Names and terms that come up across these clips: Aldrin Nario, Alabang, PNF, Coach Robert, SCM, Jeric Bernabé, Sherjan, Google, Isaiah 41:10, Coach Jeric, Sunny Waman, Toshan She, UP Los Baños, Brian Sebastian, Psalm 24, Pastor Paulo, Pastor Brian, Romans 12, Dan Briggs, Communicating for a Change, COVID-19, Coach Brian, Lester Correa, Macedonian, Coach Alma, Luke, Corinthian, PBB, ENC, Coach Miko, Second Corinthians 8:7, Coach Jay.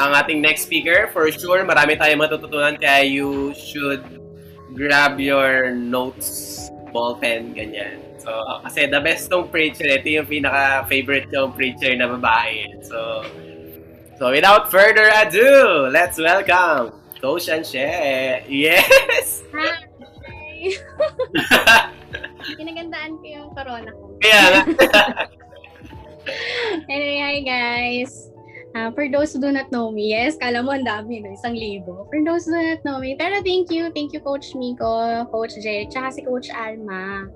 ang ating next speaker. For sure, marami tayong matututunan, kaya you should grab your notes, ball pen, ganyan. So, kasi the best ng preacher, ito yung pinaka-favorite yung preacher na babae. So without further ado, let's welcome Toshan She. Yes! Hi! Pinagandaan ko yung corona ko. Yeah. Anyway, hi guys. For those who do not know me, yes, kala mo ang dami, no? 1,000. For those who do not know me, pero thank you Coach Miko, Coach Jay, tsaka si Coach Alma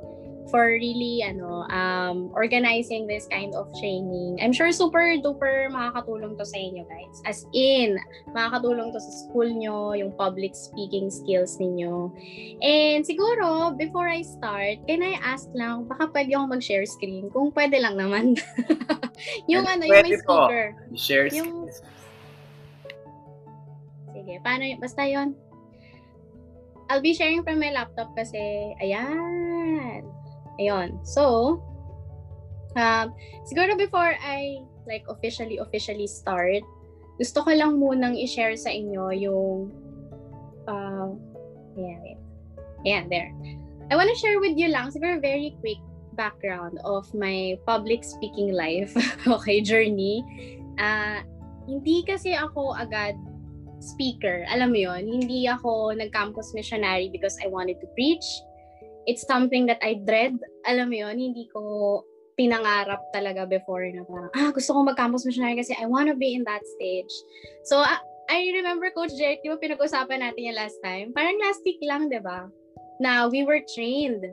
for really organizing this kind of training. I'm sure super duper makakatulong to sa inyo guys. As in, makakatulong to sa school nyo, yung public speaking skills ninyo. And siguro, before I start, can I ask lang, baka pwede akong mag-share screen? Kung pwede lang naman. Yung ano, yung may speaker. Share screen. Yung... Sige, paano yun? Basta yun. I'll be sharing from my laptop kasi, ayan. So, siguro before I like officially start, gusto ko lang munang i-share sa inyo yung there. I want to share with you lang siguro very quick background of my public speaking life, okay, journey. Hindi kasi ako agad speaker. Alam mo 'yon, hindi ako nag-campus missionary because I wanted to preach. It's something that I dread. Alam mo yun, hindi ko pinangarap talaga before na parang, gusto ko mag-campus missionary kasi I wanna be in that stage. So, I remember Coach Jeric, di ba pinag-usapan natin yung last time? Parang last week lang, di ba? Na we were trained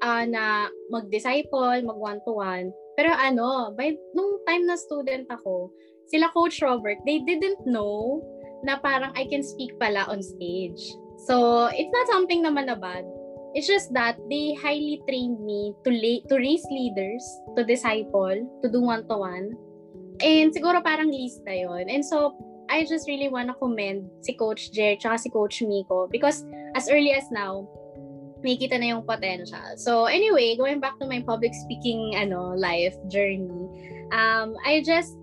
na mag-disciple, mag-one-to-one. Pero nung time na student ako, sila Coach Robert, they didn't know na parang I can speak pala on stage. So, it's not something naman na bad. It's just that they highly trained me to raise leaders, to disciple, to do one-to-one. And siguro parang lista yun. And so, I just really wanna commend si Coach Jay tsaka si Coach Miko because as early as now, nakikita na yung potential. So, anyway, going back to my public speaking life journey, I just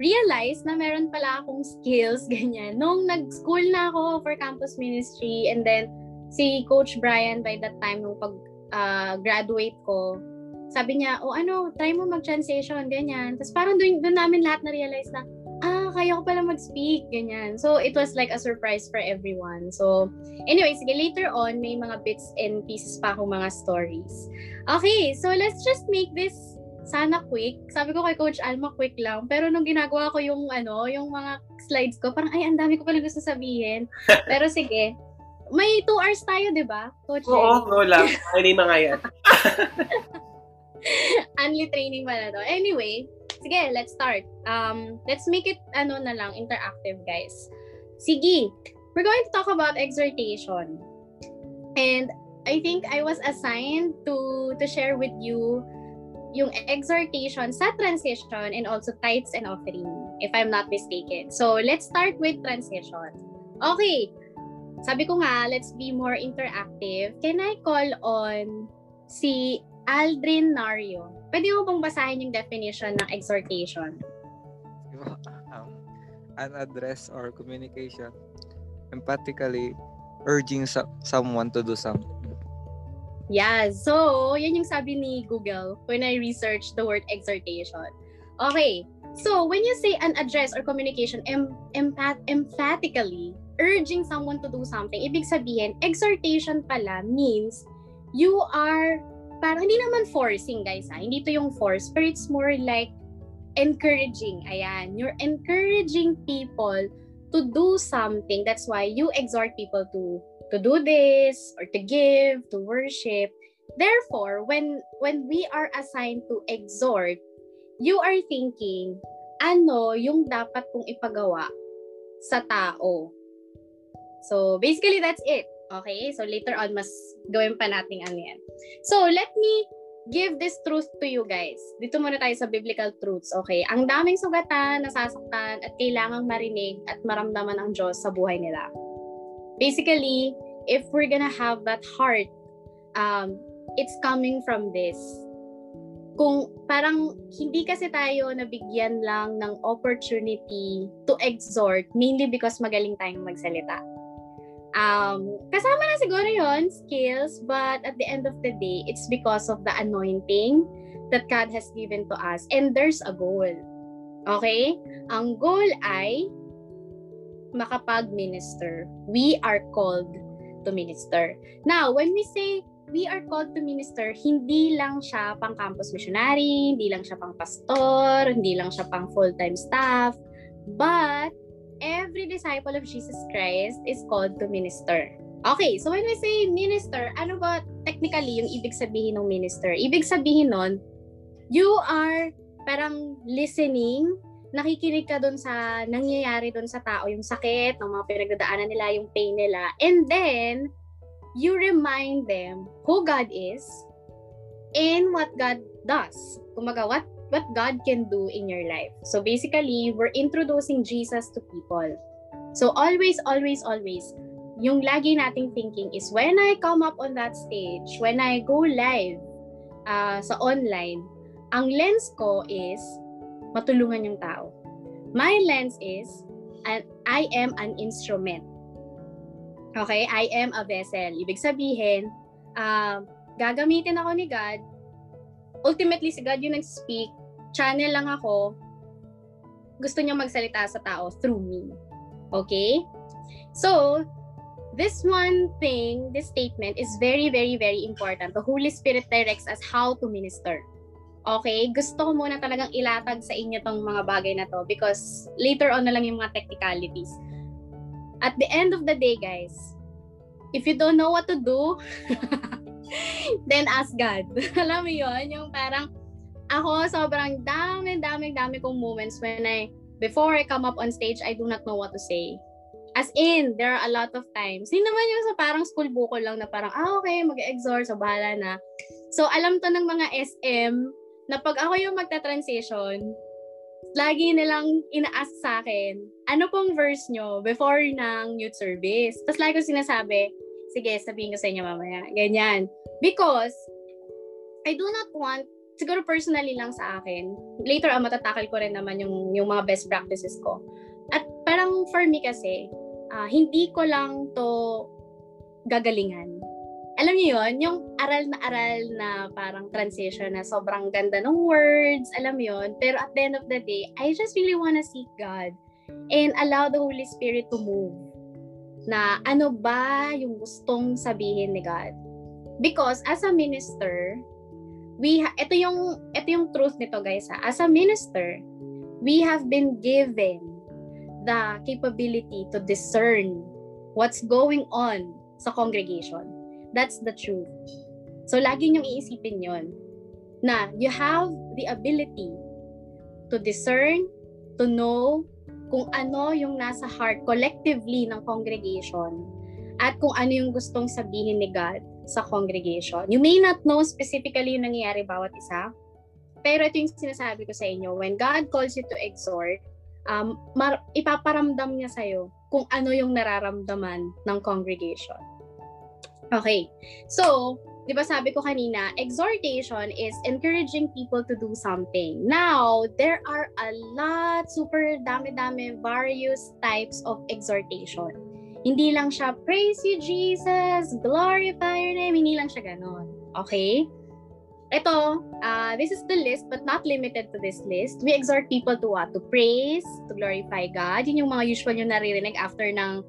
realize na meron pala akong skills, ganyan. Nung nag-school na ako for campus ministry, and then si Coach Brian by that time, nung pag-graduate ko, sabi niya, try mo mag-translation, ganyan. Tapos parang doon namin lahat na-realize na, kaya ko pala mag-speak, ganyan. So, it was like a surprise for everyone. So, anyway, sige, later on, may mga bits and pieces pa akong mga stories. Okay, so let's just make this sana quick. Sabi ko kay Coach Alma, quick lang. Pero nung ginagawa ko yung yung mga slides ko, parang ang dami ko pala gusto sabihin. Pero sige. May 2 hours tayo, 'di ba? Coach. Oo, no lang. Hindi mga 'yan. Only training pala 'to. Anyway, sige, let's start. Let's make it na lang interactive, guys. Sige. We're going to talk about exhortation. And I think I was assigned to share with you yung exhortation sa transition and also tithes and offering, if I'm not mistaken. So, let's start with transition. Okay. Sabi ko nga, let's be more interactive. Can I call on si Aldrin Nario? Pwede mo bang basahin yung definition ng exhortation? An address or communication, emphatically urging someone to do something. Yeah, so, yan yung sabi ni Google when I researched the word exhortation. Okay, so when you say an address or communication emphatically urging someone to do something, ibig sabihin, exhortation pala means you are, parang hindi naman forcing guys, hindi to yung force, but it's more like encouraging. Ayan, you're encouraging people to do something. That's why you exhort people to do this, or to give, to worship. Therefore, when we are assigned to exhort, you are thinking, ano yung dapat kong ipagawa sa tao? So, basically, that's it. Okay? So, later on, mas gawin pa natin ano yan. So, let me give this truth to you guys. Dito muna tayo sa biblical truths. Okay? Ang daming sugatan, nasasaktan, at kailangang marinig at maramdaman ang Diyos sa buhay nila. Basically, if we're gonna have that heart, it's coming from this. kung parang hindi kasi tayo nabigyan lang ng opportunity to exhort, mainly because magaling tayong magsalita. Kasama na siguro yun, skills, but at the end of the day, it's because of the anointing that God has given to us. And there's a goal. Okay? Ang goal ay makapag-minister. We are called to minister. Now, when we say we are called to minister, hindi lang siya pang campus missionary, hindi lang siya pang pastor, hindi lang siya pang full-time staff, but every disciple of Jesus Christ is called to minister. Okay, so when we say minister, ano ba technically yung ibig sabihin ng minister? Ibig sabihin nun, you are parang listening, nakikinig ka dun sa nangyayari dun sa tao, yung sakit, ng mga pinagdadaanan nila, yung pain nila, and then you remind them who God is and what God does. Kumbaga, what God can do in your life. So basically, we're introducing Jesus to people. So always, always, always, yung lagi nating thinking is when I come up on that stage, when I go live sa online, ang lens ko is matulungan yung tao. My lens is I am an instrument. Okay, I am a vessel. Ibig sabihin, gagamitin ako ni God. Ultimately, si God yung nag-speak. Channel lang ako. Gusto niya magsalita sa tao through me. Okay? So, this one thing, this statement is very, very, very important. The Holy Spirit directs us how to minister. Okay? Gusto ko muna talagang ilatag sa inyo tong mga bagay na to because later on na lang yung mga technicalities. At the end of the day, guys, if you don't know what to do, then ask God. Alam mo yun? Yung parang, ako sobrang dami kong moments when before I come up on stage, I do not know what to say. As in, there are a lot of times. Hindi naman yung sa parang school bukol lang na parang, okay, mag-exhort, so bahala na. So, alam to ng mga SM na pag ako yung magta-transition, lagi nilang ina-ask sa akin, ano pong verse nyo before ng youth service? Tapos lagi ko sinasabi, sige, sabihin ko sa inyo mamaya. Ganyan. Because, I do not want, siguro personally lang sa akin, later on matatakil ko rin naman yung mga best practices ko. At parang for me kasi, hindi ko lang to gagalingan. Alam niyo yun, yung aral na parang transition na sobrang ganda ng words, alam yun. Pero at the end of the day, I just really wanna seek God and allow the Holy Spirit to move. Na ano ba yung gustong sabihin ni God? Because as a minister, ito yung truth nito guys ha. As a minister, we have been given the capability to discern what's going on sa congregation. That's the truth. So, lagi niyong iisipin yon na you have the ability to discern, to know kung ano yung nasa heart collectively ng congregation at kung ano yung gustong sabihin ni God sa congregation. You may not know specifically yung nangyayari bawat isa, pero ito yung sinasabi ko sa inyo. When God calls you to exhort, ipaparamdam niya sa'yo kung ano yung nararamdaman ng congregation. Okay, so, di ba sabi ko kanina, exhortation is encouraging people to do something. Now, there are a lot, super dami-dami, various types of exhortation. Hindi lang siya, praise you, Jesus, glorify your name, hindi lang siya ganon. Okay? Ito, this is the list but not limited to this list. We exhort people to what? To praise, to glorify God. Yun yung mga usual yung naririnig after ng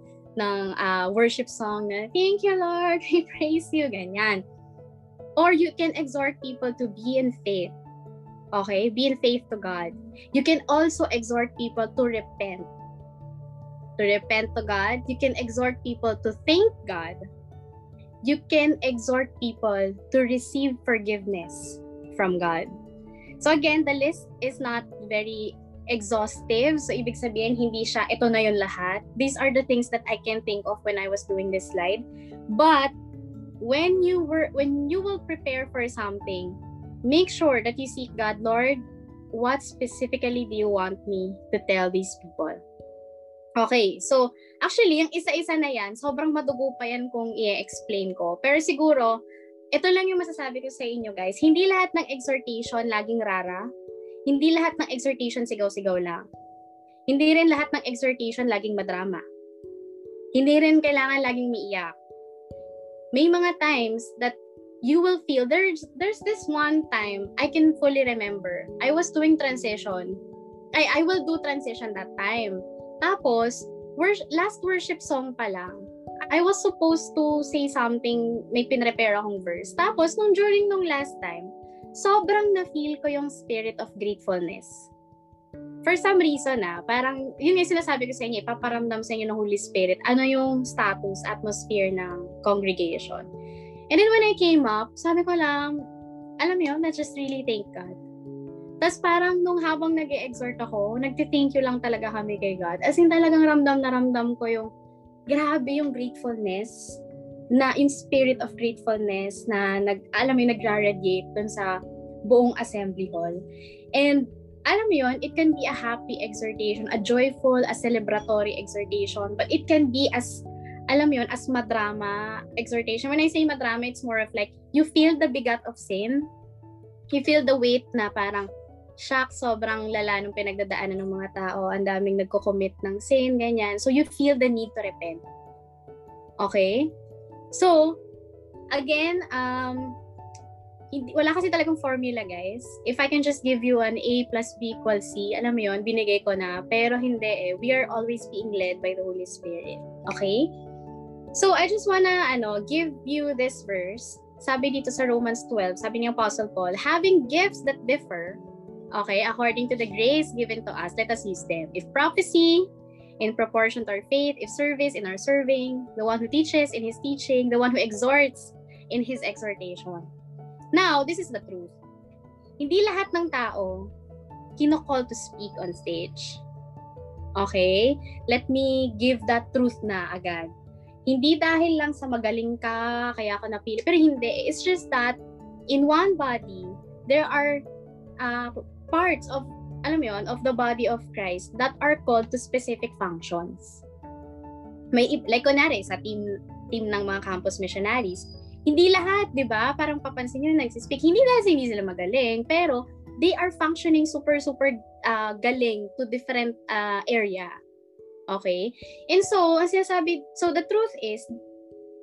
worship song na, thank you Lord, we praise you, ganyan. Or you can exhort people to be in faith. Okay? Be in faith to God. You can also exhort people to repent. To repent to God. You can exhort people to thank God. You can exhort people to receive forgiveness from God. So again, the list is not very exhaustive. So, ibig sabihin, hindi siya, ito na yun lahat. These are the things that I can think of when I was doing this slide. But, when you will prepare for something, make sure that you seek God, Lord, what specifically do you want me to tell these people? Okay, so, actually, yung isa-isa na yan, sobrang madugo pa yan kung i-explain ko. Pero siguro, ito lang yung masasabi ko sa inyo, guys. Hindi lahat ng exhortation laging rara. Hindi lahat ng exhortation sigaw-sigaw lang. Hindi rin lahat ng exhortation laging madrama. Hindi rin kailangan laging miiyak. May mga times that you will feel, there's this one time I can fully remember. I was doing transition. I will do transition that time. Tapos, last worship song pa lang, I was supposed to say something, may pinrepare akong verse. Tapos, during nung last time, sobrang na-feel ko yung spirit of gratefulness. For some reason, parang, yun yung sinasabi ko sa inyo, ipaparamdam sa inyo ng Holy Spirit, ano yung status, atmosphere ng congregation. And then when I came up, sabi ko lang, alam mo yun, I just really thank God. Tapos parang nung habang nag-e-exhort ako, nagti-thank you lang talaga kami kay God. As in talagang ramdam na ramdam ko yung, grabe yung gratefulness, na in spirit of gratefulness, na nagra-radiate dun sa buong assembly hall. And, alam mo yun, it can be a happy exhortation, a joyful, a celebratory exhortation, but it can be as, alam mo yun, as madrama exhortation. When I say madrama, it's more of like, you feel the bigat of sin, you feel the weight na parang, shock, sobrang lala nung pinagdadaanan ng mga tao, ang daming nagko-commit ng sin, ganyan. So, you feel the need to repent. Okay? So, again, wala kasi talagang formula, guys. If I can just give you an A+B=C, alam mo yun, binigay ko na. Pero hindi eh. We are always being led by the Holy Spirit. Okay? So, I just wanna give you this verse. Sabi dito sa Romans 12, sabi niya Apostle Paul, having gifts that differ, okay, according to the grace given to us, let us use them. If prophecy, in proportion to our faith. If service, in our serving. The one who teaches, in his teaching. The one who exhorts, in his exhortation. Now, this is the truth. Hindi lahat ng tao kino-call to speak on stage. Okay? Let me give that truth na agad. Hindi dahil lang sa magaling ka, kaya ka napili. Pero hindi. It's just that in one body, there are parts of, alam mo yun, of the body of Christ that are called to specific functions. Like kunwari, sa team ng mga campus missionaries, hindi lahat, di ba? Parang papansin nyo na nagsispeak. Hindi dahil hindi sila magaling, pero they are functioning super galing to different area. Okay? And so, ang sinasabi, so the truth is,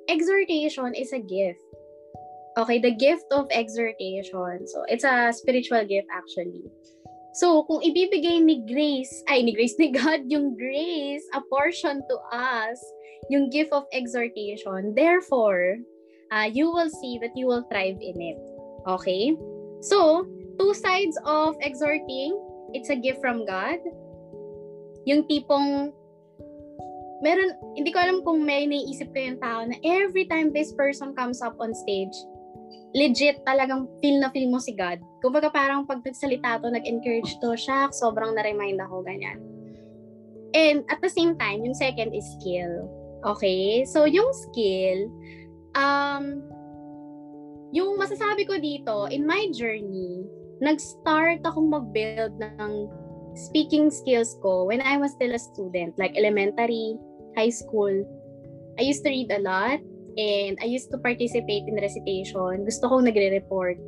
exhortation is a gift. Okay, the gift of exhortation. So, it's a spiritual gift actually. So, kung ibibigay ni God, yung grace, a portion to us, yung gift of exhortation, therefore, you will see that you will thrive in it. Okay? So, two sides of exhorting, it's a gift from God. Yung tipong, meron, hindi ko alam kung may naiisip ko yung tao na every time this person comes up on stage, legit talagang feel na feel mo si God. Kumbaga parang pag nagsalita to, nag-encourage to, siya, sobrang na-remind ako, ganyan. And at the same time, yung second is skill. Okay? So, yung skill, yung masasabi ko dito, in my journey, nag-start akong mag-build ng speaking skills ko when I was still a student, like elementary, high school. I used to read a lot. And I used to participate in recitation. Gusto kong nagre-report.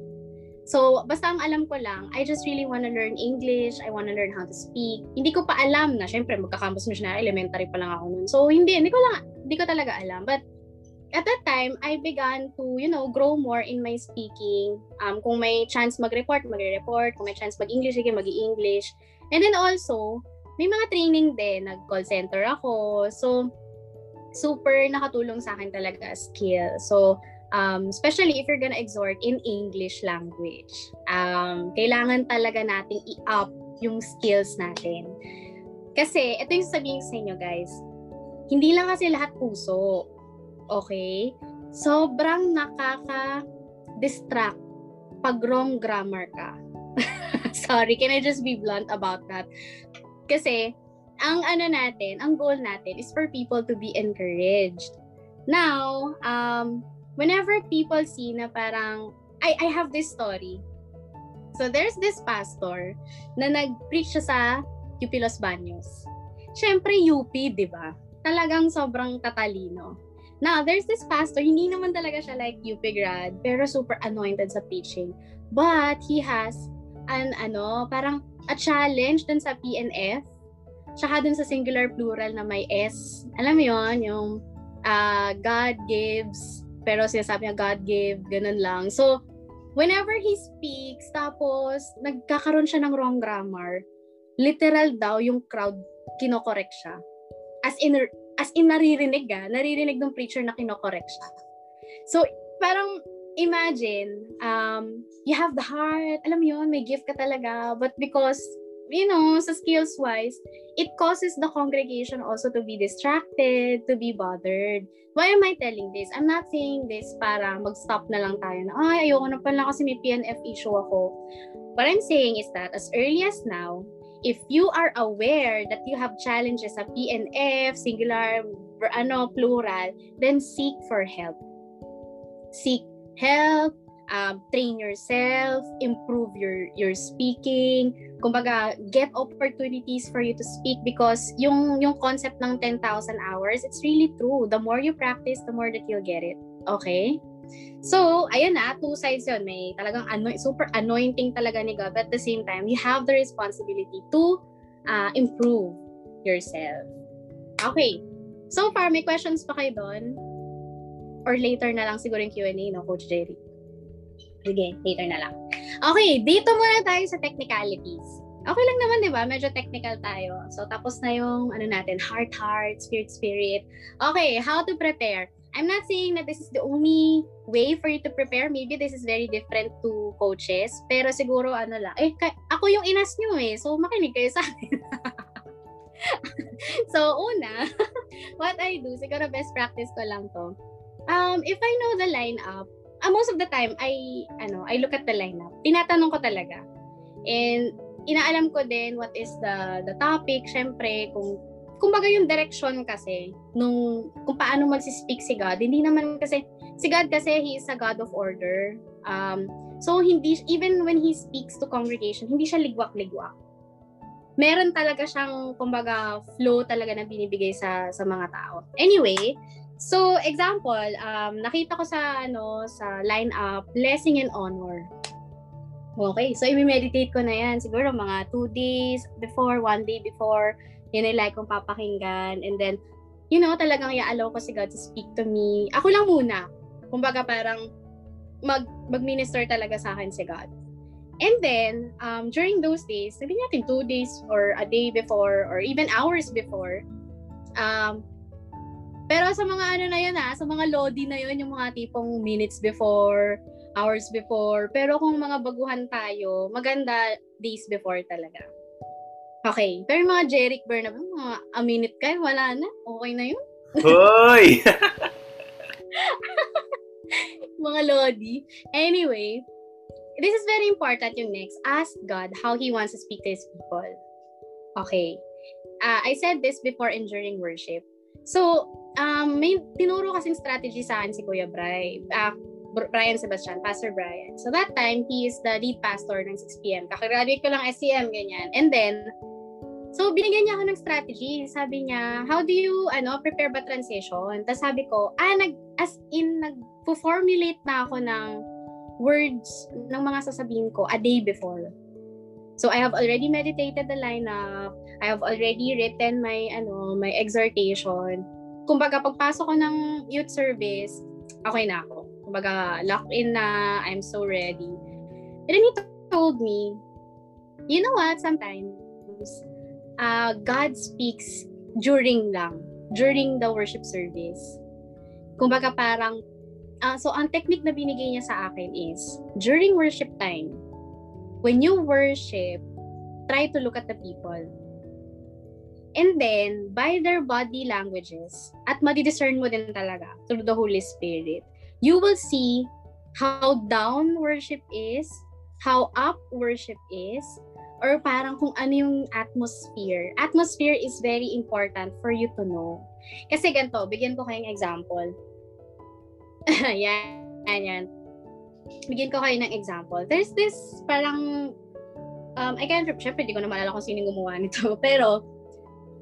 So, basta ang alam ko lang, I just really want to learn English. I want to learn how to speak. Hindi ko pa alam na, syempre, magka-campus missionary, elementary pa lang ako nun. So, hindi ko talaga alam. But, at that time, I began to, grow more in my speaking. Kung may chance mag-report, magre-report. Kung may chance mag-English, sige, mag-i-English. And then also, may mga training din. Nag-call center ako. So, super nakatulong sa akin talaga skill. So, especially if you're gonna exhort in English language. Kailangan talaga nating i-up yung skills natin. Kasi, ito yung sabihin sa inyo, guys. Hindi lang kasi lahat puso. Okay? Sobrang nakaka-distract pag wrong grammar ka. Sorry, can I just be blunt about that? Kasi, ang goal natin is for people to be encouraged. Now, whenever people see na parang, I have this story. So, there's this pastor na nag-preach siya sa UP Los Baños. Siyempre, UP, di ba? Talagang sobrang tatalino. Now, there's this pastor, hindi naman talaga siya like UP grad, pero super anointed sa teaching. But he has an parang a challenge dun sa PNF, tsaka dun sa singular plural na may S. Alam mo yun, yung God gives, pero sinasabi niya God give, ganun lang. So, whenever he speaks, tapos nagkakaroon siya ng wrong grammar, literal daw yung crowd kinokorek siya. As in naririnig ng preacher na kinokorek siya. So, parang imagine, you have the heart, alam mo yun, may gift ka talaga, but because, sa skills-wise, it causes the congregation also to be distracted, to be bothered. Why am I telling this? I'm not saying this para mag-stop na lang tayo na, ayoko na pala kasi may PNF issue ako. What I'm saying is that as early as now, if you are aware that you have challenges sa PNF, singular, plural, then seek for help. Seek help. Train yourself, improve your speaking, kumbaga get opportunities for you to speak, because yung concept ng 10,000 hours, it's really true. The more you practice, the more that you'll get it. Okay? So, ayan na, two sides yun. May talagang super anointing talaga ni God, but at the same time, you have the responsibility to improve yourself. Okay. So far, may questions pa kayo doon? Or later na lang siguro yung Q&A, no, Coach Jeric? Sige, later na lang. Okay, dito muna tayo sa technicalities. Okay lang naman, di ba? Medyo technical tayo. So, tapos na yung, natin, heart, spirit. Okay, how to prepare. I'm not saying that this is the only way for you to prepare. Maybe this is very different to coaches. Pero siguro, ako yung inas nyo eh. So, makinig kayo sa akin. So, una, what I do, siguro best practice ko lang to. If I know the lineup, most of the time, I look at the lineup. Tinatanong ko talaga. And inaalam ko din what is the topic. Siyempre, kumbaga yung direction kasi, kung paano magsispeak si God. Hindi naman kasi, si God kasi, He is a God of order. So, even when He speaks to congregation, hindi siya ligwak-ligwak. Meron talaga siyang, kumbaga, flow talaga na binibigay sa mga tao. Anyway, so, example, nakita ko sa lineup, blessing and honor. Okay, so i-meditate ko na yan. Siguro mga 2 days before, 1 day before, yun ay like kong papakinggan. And then, talagang i-allow ko si God to speak to me. Ako lang muna. Kumbaga parang mag-minister talaga sa akin si God. And then, during those days, sabi natin 2 days or a day before or even hours before, pero sa mga sa mga lodi na yun, yung mga tipong minutes before, hours before. Pero kung mga baguhan tayo, maganda days before talaga. Okay. Pero yung mga Jeric Bernabé, mga a minute kayo, wala na. Okay na yun. Hoy! Mga lodi. Anyway, this is very important yung next. Ask God how He wants to speak to His people. Okay. I said this before and during worship. So, may tinuro kasing strategy sa akin si Kuya Brian Sebastian, Pastor Brian. So that time, he is the lead pastor ng 6 p.m. Kakagraduate ko lang SCM, ganyan. And then, so binigyan niya ako ng strategy. Sabi niya, how do you prepare ba transition? Tapos sabi ko, nag-formulate na ako ng words ng mga sasabihin ko a day before. So I have already meditated the lineup. I have already written my my exhortation. Kumbaga pagpasok ko ng youth service, okay na ako. Kumbaga lock in na, I'm so ready. And then he told me, you know what? Sometimes God speaks during the worship service. Kumbaga parang so ang technique na binigay niya sa akin is during worship time. When you worship, try to look at the people. And then, by their body languages, at madidiscern mo din talaga through the Holy Spirit, you will see how down worship is, how up worship is, or parang kung ano yung atmosphere. Atmosphere is very important for you to know. Kasi ganito, bigyan ko kayong example. Ayan. Bigyan ko kayo ng example. There's this parang, I can't remember, syempre, di ko na maalala kung sino gumawa nito. Pero,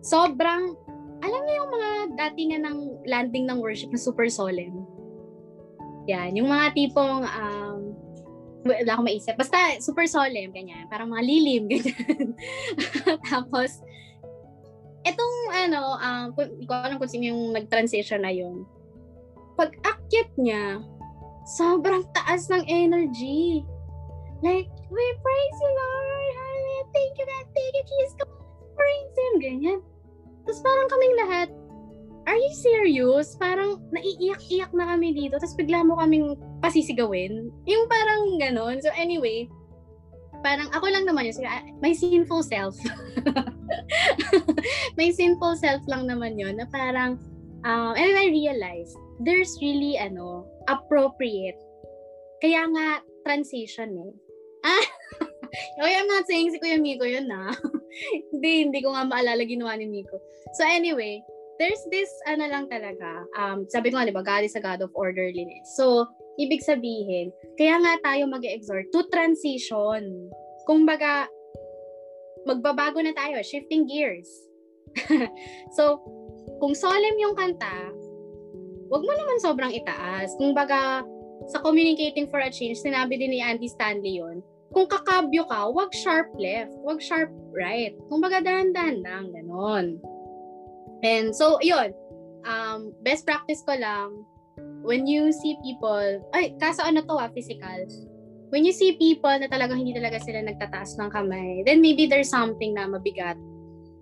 sobrang, alam niyo yung mga dating na ng landing ng worship na super solemn. Yan, yung mga tipong wala akong maisip. Basta super solemn, ganyan. Parang mga lilim, ganyan. Tapos, etong hindi ko alam kung sino yung nag-transition na yun. Pag-akyat niya, sobrang taas ng energy. Like, we praise you, Lord. Hallelujah. Thank you, God. Thank you, Jesus. Come on, praise Him. Ganyan. Tapos parang kaming lahat, are you serious? Parang naiiyak-iyak na kami dito. Tapos bigla mo kaming pasisigawin. Yung parang ganon. So anyway, parang ako lang naman yun. My sinful self. My sinful self lang naman yun. Na parang, and I realized, there's really, appropriate. Kaya nga, transition okay, I'm not saying si Kuya Miko yun na. hindi ko nga maalala ginawa ni Miko. So anyway, there's this lang talaga. Sabi ko nga, diba, God is a God of orderliness. So, ibig sabihin, kaya nga tayo mag-exhort to transition. Kung baga, magbabago na tayo, shifting gears. So, kung solemn yung kanta, wag mo naman sobrang itaas. Kung baga, sa Communicating for a Change, sinabi din ni Andy Stanley yun, kung kakabyo ka, wag sharp left, wag sharp right. Kung baga dahan-dahan lang, ganon. And so, yun, best practice ko lang, when you see people, physical, when you see people na talagang hindi talaga sila nagtataas ng kamay, then maybe there's something na mabigat.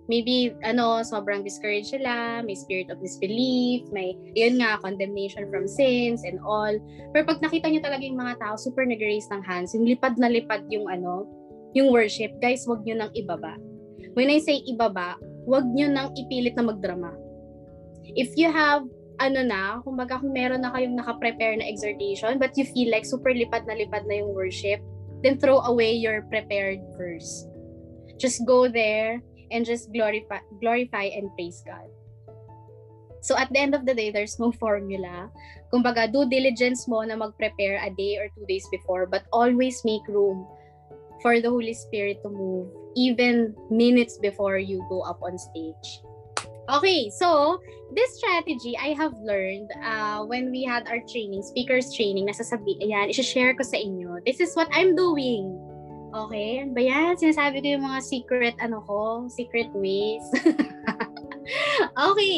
Maybe, sobrang discouraged sila, may spirit of disbelief, may, yun nga, condemnation from sins and all. Pero pag nakita nyo talaga yung mga tao, super nag-raise ng hands, yung lipad na lipad yung, yung worship, guys, wag nyo nang ibaba. When I say ibaba, wag nyo nang ipilit na magdrama. If you have, kung meron na kayong naka-prepare na exhortation, but you feel like super lipad na yung worship, then throw away your prepared verse. Just go there, and just glorify and praise God. So at the end of the day, there's no formula. Kumbaga, due diligence mo na mag-prepare a day or 2 days before, but always make room for the Holy Spirit to move, even minutes before you go up on stage. Okay, so this strategy I have learned when we had our training, speakers training, ayan, isha-share ko sa inyo. This is what I'm doing. Okay, ano ba yan? Sinasabi ko yung mga secret ways. Okay.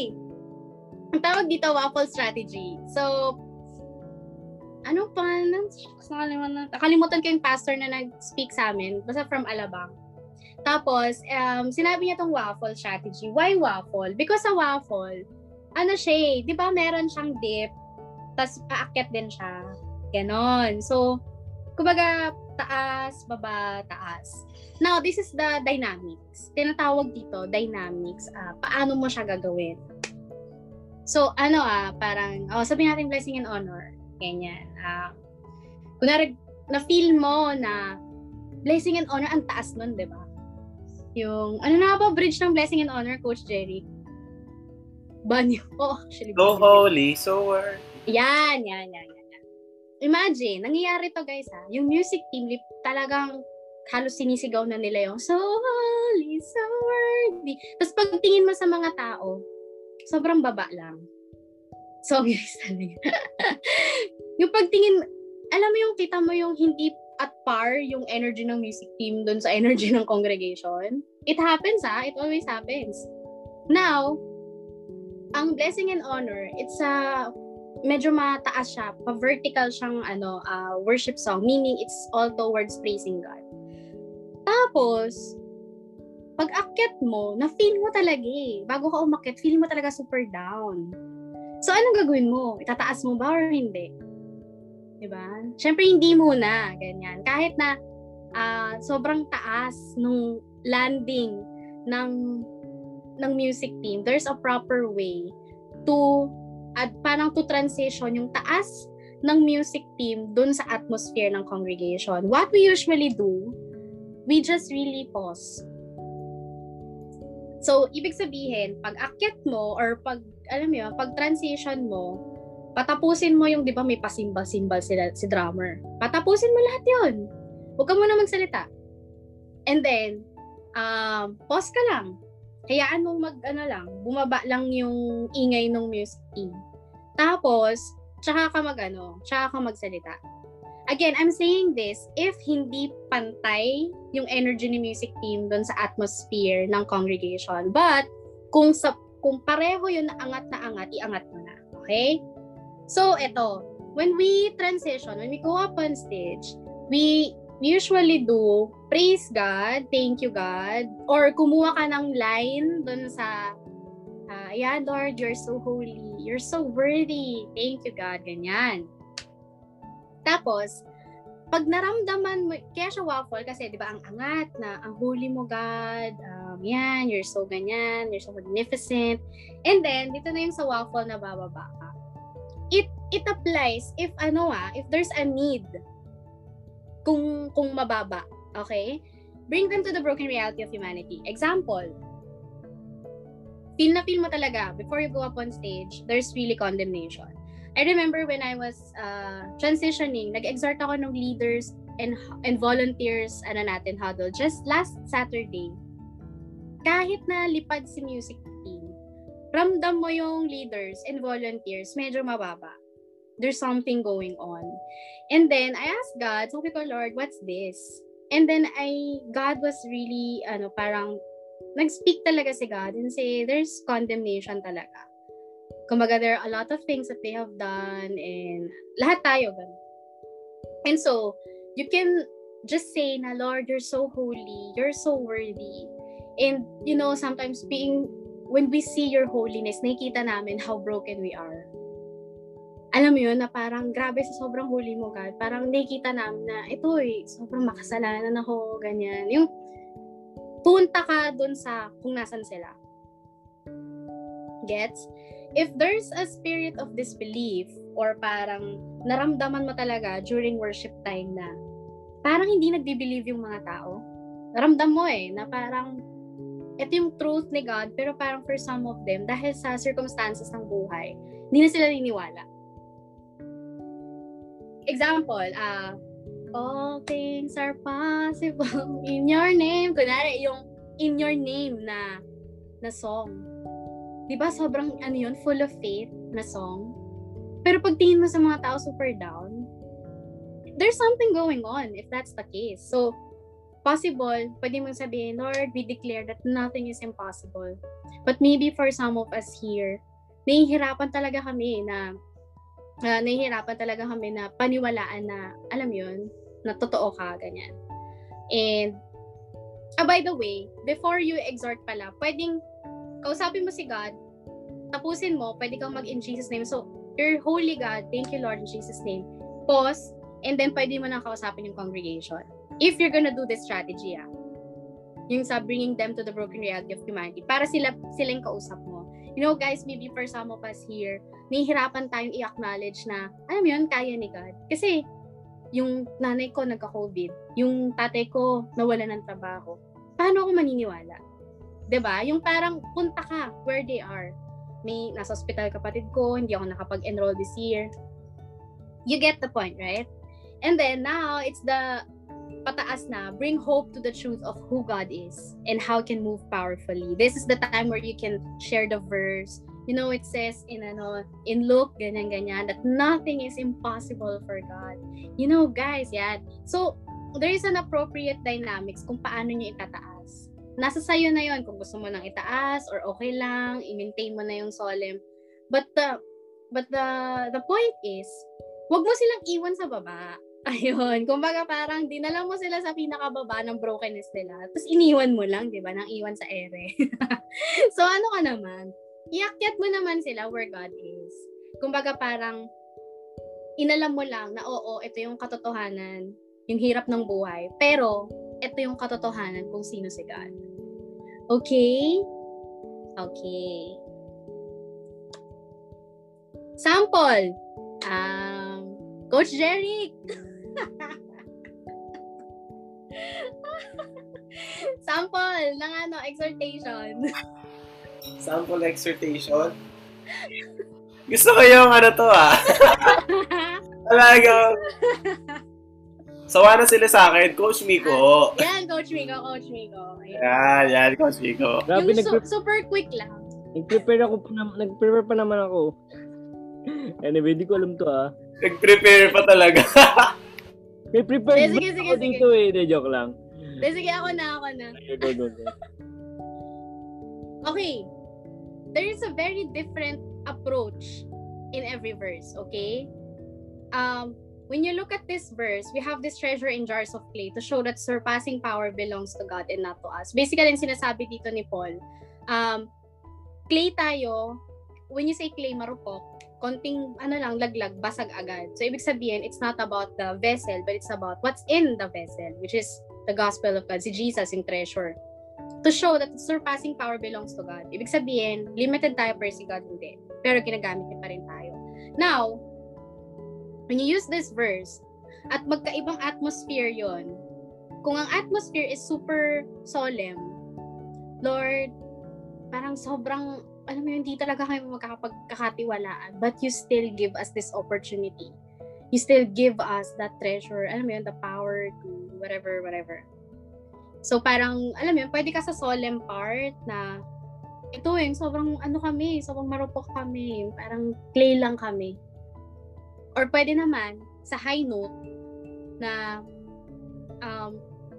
Ang tawag dito, waffle strategy. So, kalimutan ko yung pastor na nag-speak sa amin, basta from Alabang. Tapos, sinabi niya tong waffle strategy. Why waffle? Because sa waffle, siya, di ba meron siyang dip, tapos paakyat din siya. Ganon. So, kumbaga, taas, baba, taas. Now, this is the dynamics. Tinatawag dito, dynamics. Paano mo siya gagawin? So, sabihin natin blessing and honor. Ganyan. Kunwari, na-feel mo na blessing and honor, ang taas nun, di ba? Yung, bridge ng blessing and honor, Coach Jeric? Banyo. Oh, actually. So holy, so worth. Yan. Imagine, nangyayari to guys ha, yung music team talagang halos sinisigaw na nila yung so holy, so worthy. Tapos pagtingin mo sa mga tao, sobrang baba lang. So guys, yung pagtingin, alam mo yung kita mo yung hindi at par yung energy ng music team dun sa energy ng congregation. It happens ha, it always happens. Now, ang blessing and honor, it's a medyo mataas siya, pa-vertical siyang worship song, meaning it's all towards praising God. Tapos, pag akyat mo, na-feel mo talaga bago ka umakyat, feel mo talaga super down. So, anong gagawin mo? Itataas mo ba or hindi? Diba? Siyempre, hindi muna. Ganyan. Kahit na sobrang taas nung landing ng music team, there's a proper way to at parang to transition yung taas ng music team dun sa atmosphere ng congregation. What we usually do, we just really pause. So, ibig sabihin, pag akyat mo or pag transition mo, patapusin mo yung, di ba may pasimbal-simbal sila, si drummer. Patapusin mo lahat yun. Huwag ka muna magsalita. And then, pause ka lang. Hayaan mong bumaba lang yung ingay ng music. Tapos, tsaka ka magsalita. Again, I'm saying this, if hindi pantay yung energy ni music team doon sa atmosphere ng congregation. But, kung pareho yun na angat, iangat mo na. Okay? So, eto, when we transition, when we go up on stage, we usually do praise God, thank you God, or kumuha ka ng line dun sa yeah Lord, you're so holy, you're so worthy, thank you God, ganyan. Tapos pag naramdaman mo kaya siya waffle kasi di ba ang angat na ang holy mo God, yan, you're so ganyan, you're so magnificent, and then dito na yung sa waffle na bababa ka. It applies if if there's a need. Kung mababa, okay? Bring them to the broken reality of humanity. Example, feel na feel mo talaga before you go up on stage, there's really condemnation. I remember when I was transitioning, nag-exhort ako ng leaders and volunteers, huddle, just last Saturday. Kahit na lipad si music team, ramdam mo yung leaders and volunteers, medyo mababa. There's something going on. And then, I asked God, sabi ko, Lord, what's this? And then, God was really, nag-speak talaga si God and say, there's condemnation talaga. Kumbaga, there are a lot of things that they have done and lahat tayo. Ganun. And so, you can just say na, Lord, you're so holy, you're so worthy. And, sometimes when we see your holiness, nakikita namin how broken we are. Alam mo yun, na parang grabe sa sobrang holy mo, God. Parang nakikita namin na, ito sobrang makasalanan ako, ganyan. Yung punta ka dun sa kung nasan sila. Gets? If there's a spirit of disbelief or parang naramdaman mo talaga during worship time na parang hindi nagbe-believe yung mga tao. Naramdam mo na parang ito yung truth ni God pero parang for some of them, dahil sa circumstances ng buhay, hindi na sila niniwala. Example, all things are possible in your name. Kunwari, yung in your name na song. Diba sobrang full of faith na song? Pero pag tingin mo sa mga tao super down, there's something going on if that's the case. So, possible, pwede mong sabihin, Lord, we declare that nothing is impossible. But maybe for some of us here, nahihirapan talaga kami na paniwalaan na, alam yun, na totoo ka, ganyan. And, by the way, before you exhort pala, pwedeng kausapin mo si God, tapusin mo, pwede kang mag-in Jesus' name. So, you're holy God, thank you Lord in Jesus' name. Pause, and then pwede mo nang kausapin yung congregation. If you're gonna do this strategy, yung sa bringing them to the broken reality of humanity, para sila yung kausap mo. Guys, maybe for some of us here, nahihirapan tayong i-acknowledge na, kaya ni God. Kasi, yung nanay ko nagka-COVID, yung tatay ko nawala ng trabaho, paano ako maniniwala? 'Di ba? Yung parang punta ka where they are. May nasa ospital kapatid ko, hindi ako nakapag-enroll this year. You get the point, right? And then, now, it's the pataas na, bring hope to the truth of who God is and how can move powerfully. This is the time where you can share the verse. It says in Luke, ganyan, that nothing is impossible for God. Guys, yan. So, there is an appropriate dynamics kung paano nyo itataas. Nasa sayo na yon kung gusto mo nang itaas or okay lang, i-maintain mo na yung solemn. But the point is, wag mo silang iwan sa baba. Ayun, kumbaga parang dinala mo sila sa pinakababa ng brokenness nila. Tapos iniwan mo lang, di ba? Nang iwan sa ere. So ka naman? Iakyat mo naman sila where God is. Kumbaga parang inalam mo lang na oo, ito yung katotohanan, yung hirap ng buhay. Pero, ito yung katotohanan kung sino si God. Okay? Okay. Sample. Coach Jeric! Sample ng exhortation. Sample exhortation? Gusto ko yung Talaga. Sawa na sila sa akin, Coach Miko. Yan, Coach Miko, Coach Miko. Ayan, yan, Coach Miko. Grabe, super quick lang. Nag-prepare pa naman ako. Anyway, di ko alam to ah. Nag-prepare pa talaga. May prepare ba ako dito eh. De, joke lang. De, sige, ako na. Go. Okay. There is a very different approach in every verse, okay? When you look at this verse, we have this treasure in jars of clay to show that surpassing power belongs to God and not to us. Basically, yung sinasabi dito ni Paul, clay tayo, when you say clay, marupok, konting, laglag, basag agad. So, ibig sabihin, it's not about the vessel, but it's about what's in the vessel, which is the gospel of God, si Jesus, yung treasure. To show that surpassing power belongs to God. Ibig sabihin, limited tayo pero si God hindi. Pero ginagamit niya pa rin tayo. Now, when you use this verse, at magkaibang atmosphere yon. Kung ang atmosphere is super solemn, Lord, parang sobrang, alam mo yun, hindi talaga kami magkakapagkakatiwalaan, but you still give us this opportunity. You still give us that treasure, alam mo yun, the power to whatever. So parang, alam mo yun, pwede ka sa solemn part na, ito eh, sobrang marupok kami, parang clay lang kami. Or pwede naman, sa high note, na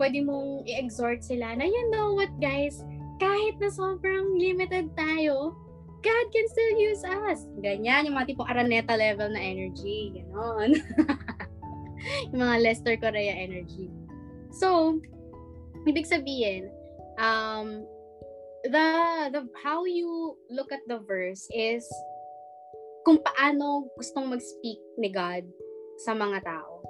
pwede mong i-exhort sila na, you know what guys, kahit na sobrang limited tayo, God can still use us. Ganyan, yung mga tipong Araneta level na energy, gano'n. Yung mga Lester Correa energy. So, ibig sabihin, the how you look at the verse is, kung paano gustong mag-speak ni God sa mga tao.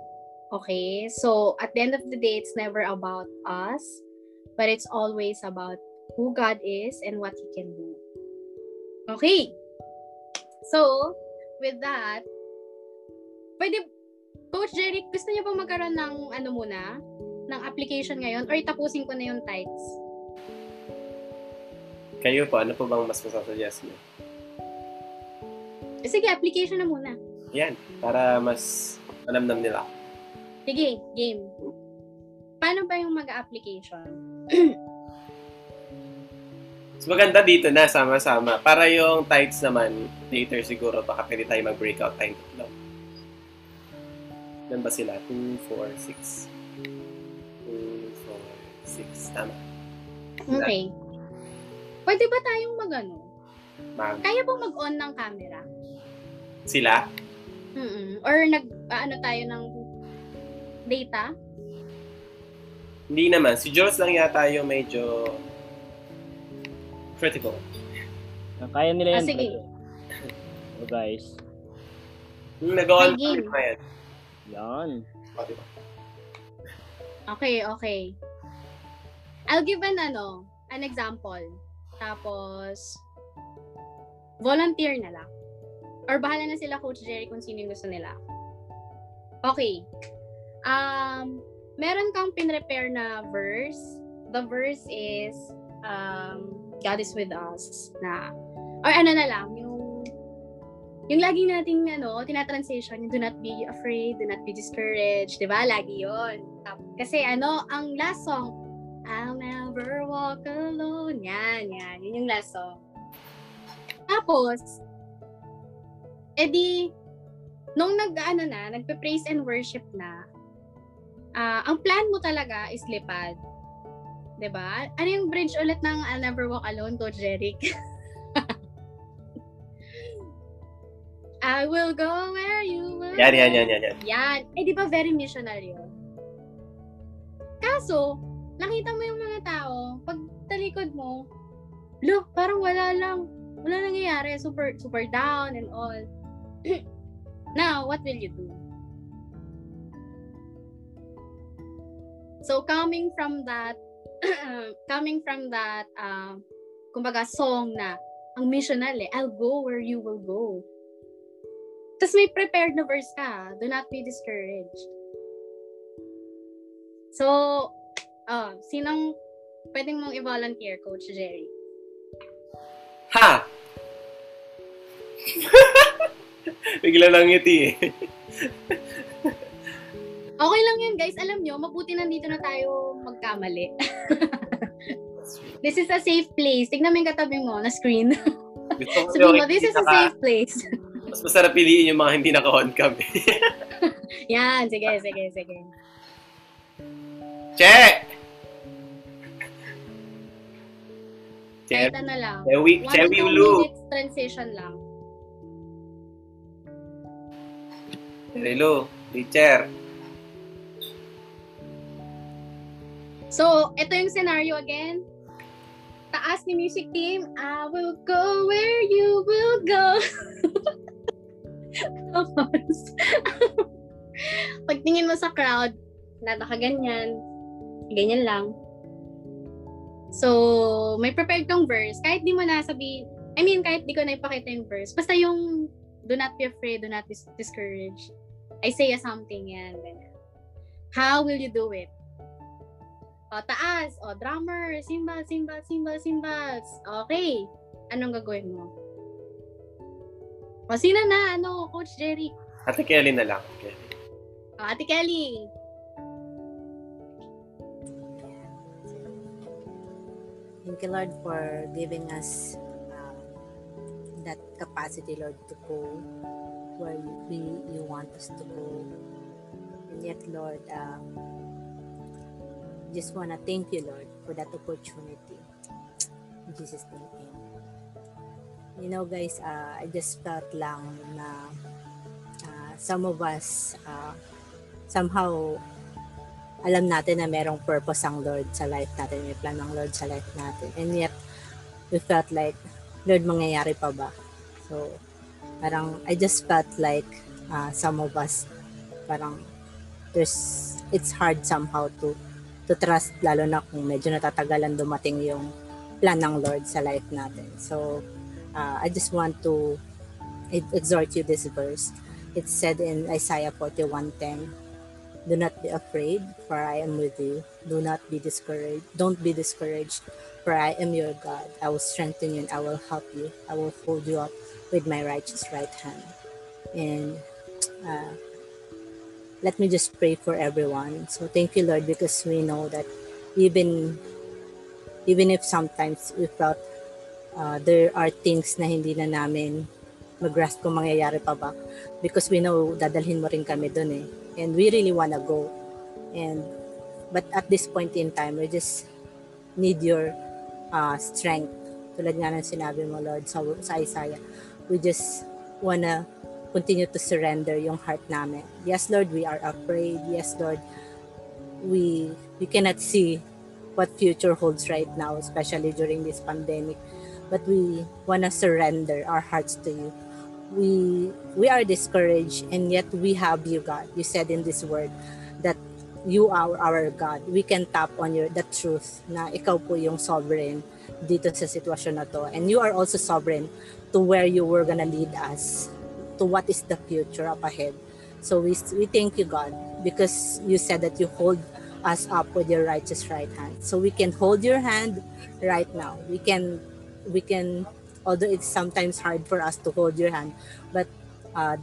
Okay? So, at the end of the day, it's never about us, but it's always about who God is and what He can do. Okay? So, with that, pwede, Coach Jeric, gusto niyo bang magkaroon ng, ng application ngayon? Or itapusin ko na yung tithes? Kayo po, ano po bang mas masasuggest niyo? Sige, application na muna. Yan, para mas alam-alam nila. Sige, game. Paano ba yung mag-application? Mas maganda dito na, sama-sama. Para yung tithes naman, later siguro, baka pwede tayo mag-breakout time. Ilan ba sila? 2, 4, 6. 2, 4, 6. Tama. Okay. Pwede ba tayong kaya pong mag-on ng camera? Sila? Or nag-ano tayo ng data? Hindi naman. Si Jones lang yata yung medyo critical. Kaya nila yan. Sige. Oh, guys. Nag-on camera yan. Yan. Okay. I'll give an example. Tapos, volunteer na lang. Or bahala na sila, Coach Jeric, kung sino yung gusto nila. Okay. Meron kang pinrepair na verse. The verse is, God is with us. Na, or yung laging nating, tinatranslation, yung do not be afraid, do not be discouraged. Diba? Lagi yun. Kasi, ang last song, I'll never walk alone. Yan. Yun yung last song. Tapos, edi, nung nagpe-praise and worship na, ang plan mo talaga is lipad. Diba? Ano yung bridge ulit ng I'll never walk alone, Coach Jeric? I will go where you will. Yan. Yan. Eh, di ba very missionary yun? Kaso, nakita mo yung mga tao, pag talikod mo, look, parang wala nangyayari, super down and all. Now, what will you do? So, coming from that, kumbaga, song na, ang missional eh, I'll go where you will go. Tapos may prepared na verse ka, do not be discouraged. So, sinong pwedeng mong i-volunteer, Coach Jerry? Ha! Bigla lang ngiti eh. Okay lang yun, guys. Alam nyo, mabuti nandito na tayo magkamali. This is a safe place. Tignan mo yung katabi mo na screen. Sabihin mo, this is a safe place. Mas masarap piliin yung mga hindi naka-on cam. Yan, sige, sige, sige. Che! Kahit ano lang. Chewi Luke. 1-2 minutes transition lang. Hello, teacher. So, ito yung scenario again. Taas ni music team. I will go where you will go. Tapos, pagtingin mo sa crowd, nataganyan. Ganyan lang. So, may prepared kang verse. Kahit di mo nasabi, I mean, kahit di ko na ipakita yung verse. Basta yung, do not be afraid, do not be discouraged. Isaiah something yan. Ganyan. How will you do it? O, taas. O, drummer. Cymbal, cymbal, cymbal, cymbals. Okay. Anong gagawin mo? O, sino na? Ano? Coach Jeric. Ate Kelly na lang. Okay. O, Ate Kelly. Thank you, Lord, for giving us that capacity, Lord, to go where you want us to go. And yet, Lord, just want to thank you, Lord, for that opportunity. In Jesus' name, amen. You know, guys, I just felt lang na some of us somehow alam natin na merong purpose ang Lord sa life natin, may plan ang Lord sa life natin. And yet, we felt like, Lord, mangyayari pa ba? So, parang, I just felt like some of us, parang, it's hard somehow to trust, lalo na kung medyo natatagalan dumating yung plan ng Lord sa life natin. So, I just want to exhort you this verse. It's said in Isaiah 41:10, do not be afraid, for I am with you. Do not be discouraged. Don't be discouraged, for I am your God. I will strengthen you and I will help you. I will hold you up with my righteous right hand. And let me just pray for everyone. So thank you, Lord, because we know that even if sometimes we felt there are things na hindi na namin mag-grasp kung mangyayari pa ba, because we know dadalhin mo rin kami dun eh. And we really want to go, but at this point in time, we just need your strength. Tulad nga ng sinabi mo, Lord, sa Isaiah, we just want to continue to surrender yung heart namin. Yes, Lord, we are afraid. Yes, Lord, we cannot see what future holds right now, especially during this pandemic. But we want to surrender our hearts to you. We are discouraged, and yet we have you, God. You said in this word that you are our God. We can tap on the truth na ikaw po yung sovereign dito sa sitwasyon na to. And you are also sovereign to where you were gonna lead us, to what is the future up ahead. So we thank you, God, because you said that you hold us up with your righteous right hand. So we can hold your hand right now. We can although it's sometimes hard for us to hold your hand, but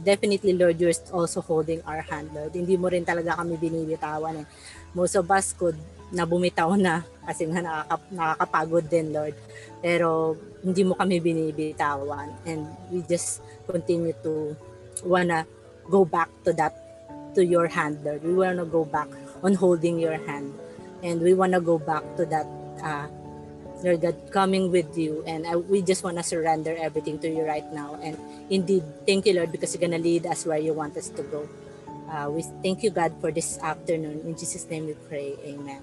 definitely, Lord, you're also holding our hand, Lord. Hindi mo rin talaga kami binibitawan eh. Most of us could na bumitaw na kasi nga nakakapagod din, Lord. Pero hindi mo kami binibitawan, and we just continue to wanna go back to that, to your hand, Lord. We wanna go back on holding your hand, and we wanna go back to that Lord God, coming with you, and we just want to surrender everything to you right now. And indeed, thank you, Lord, because you're going to lead us where you want us to go. We thank you, God, for this afternoon. In Jesus' name we pray. Amen.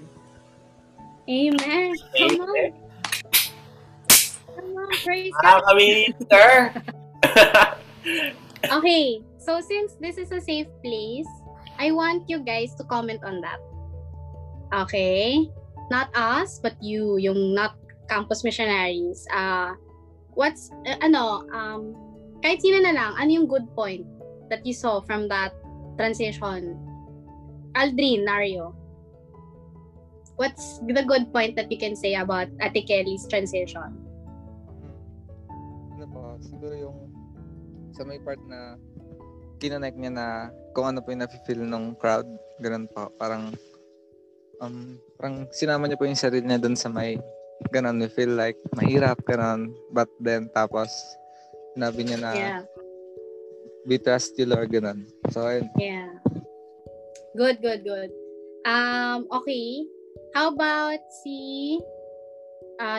Amen. Come on. Come on, praise God. Okay, so since this is a safe place, I want you guys to comment on that. Okay? Not us, but you, yung not campus missionaries. Kahit sino na lang, ano yung good point that you saw from that transition? Aldrin Nario, what's the good point that you can say about Ate Kelly's transition? Siguro yung sa may part na kinonect niya na kung ano po yung nafe-feel ng crowd. Ganun po. Parang sinama niya po yung sarili niya dun sa may ganun. We feel like mahirap. Ganun. But then, tapos, sinabi niya na we trust you, Lord. Ganun. So, ayun. Yeah. Good. Okay. How about si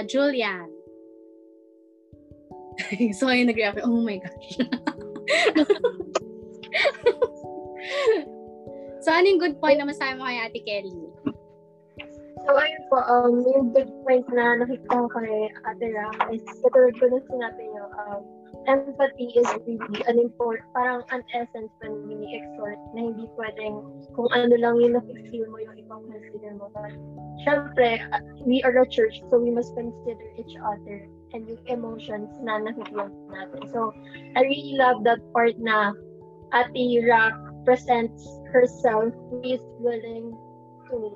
Julian? So, ayun, nag-react. Oh my gosh. So, ano yung good point na masama mo kay Ate Kelly? So, ayun po, yung good point na nakita ko kay Ate Ra is katulad ko na sinabi niyo, empathy is really an important, parang an essence when we exhort na hindi pwedeng kung ano lang yung na-feel mo yung ibang consider mo. But, syempre, we are a church, so we must consider each other and yung emotions na nakikita natin. So, I really love that part na Ate Ra presents herself, she is willing to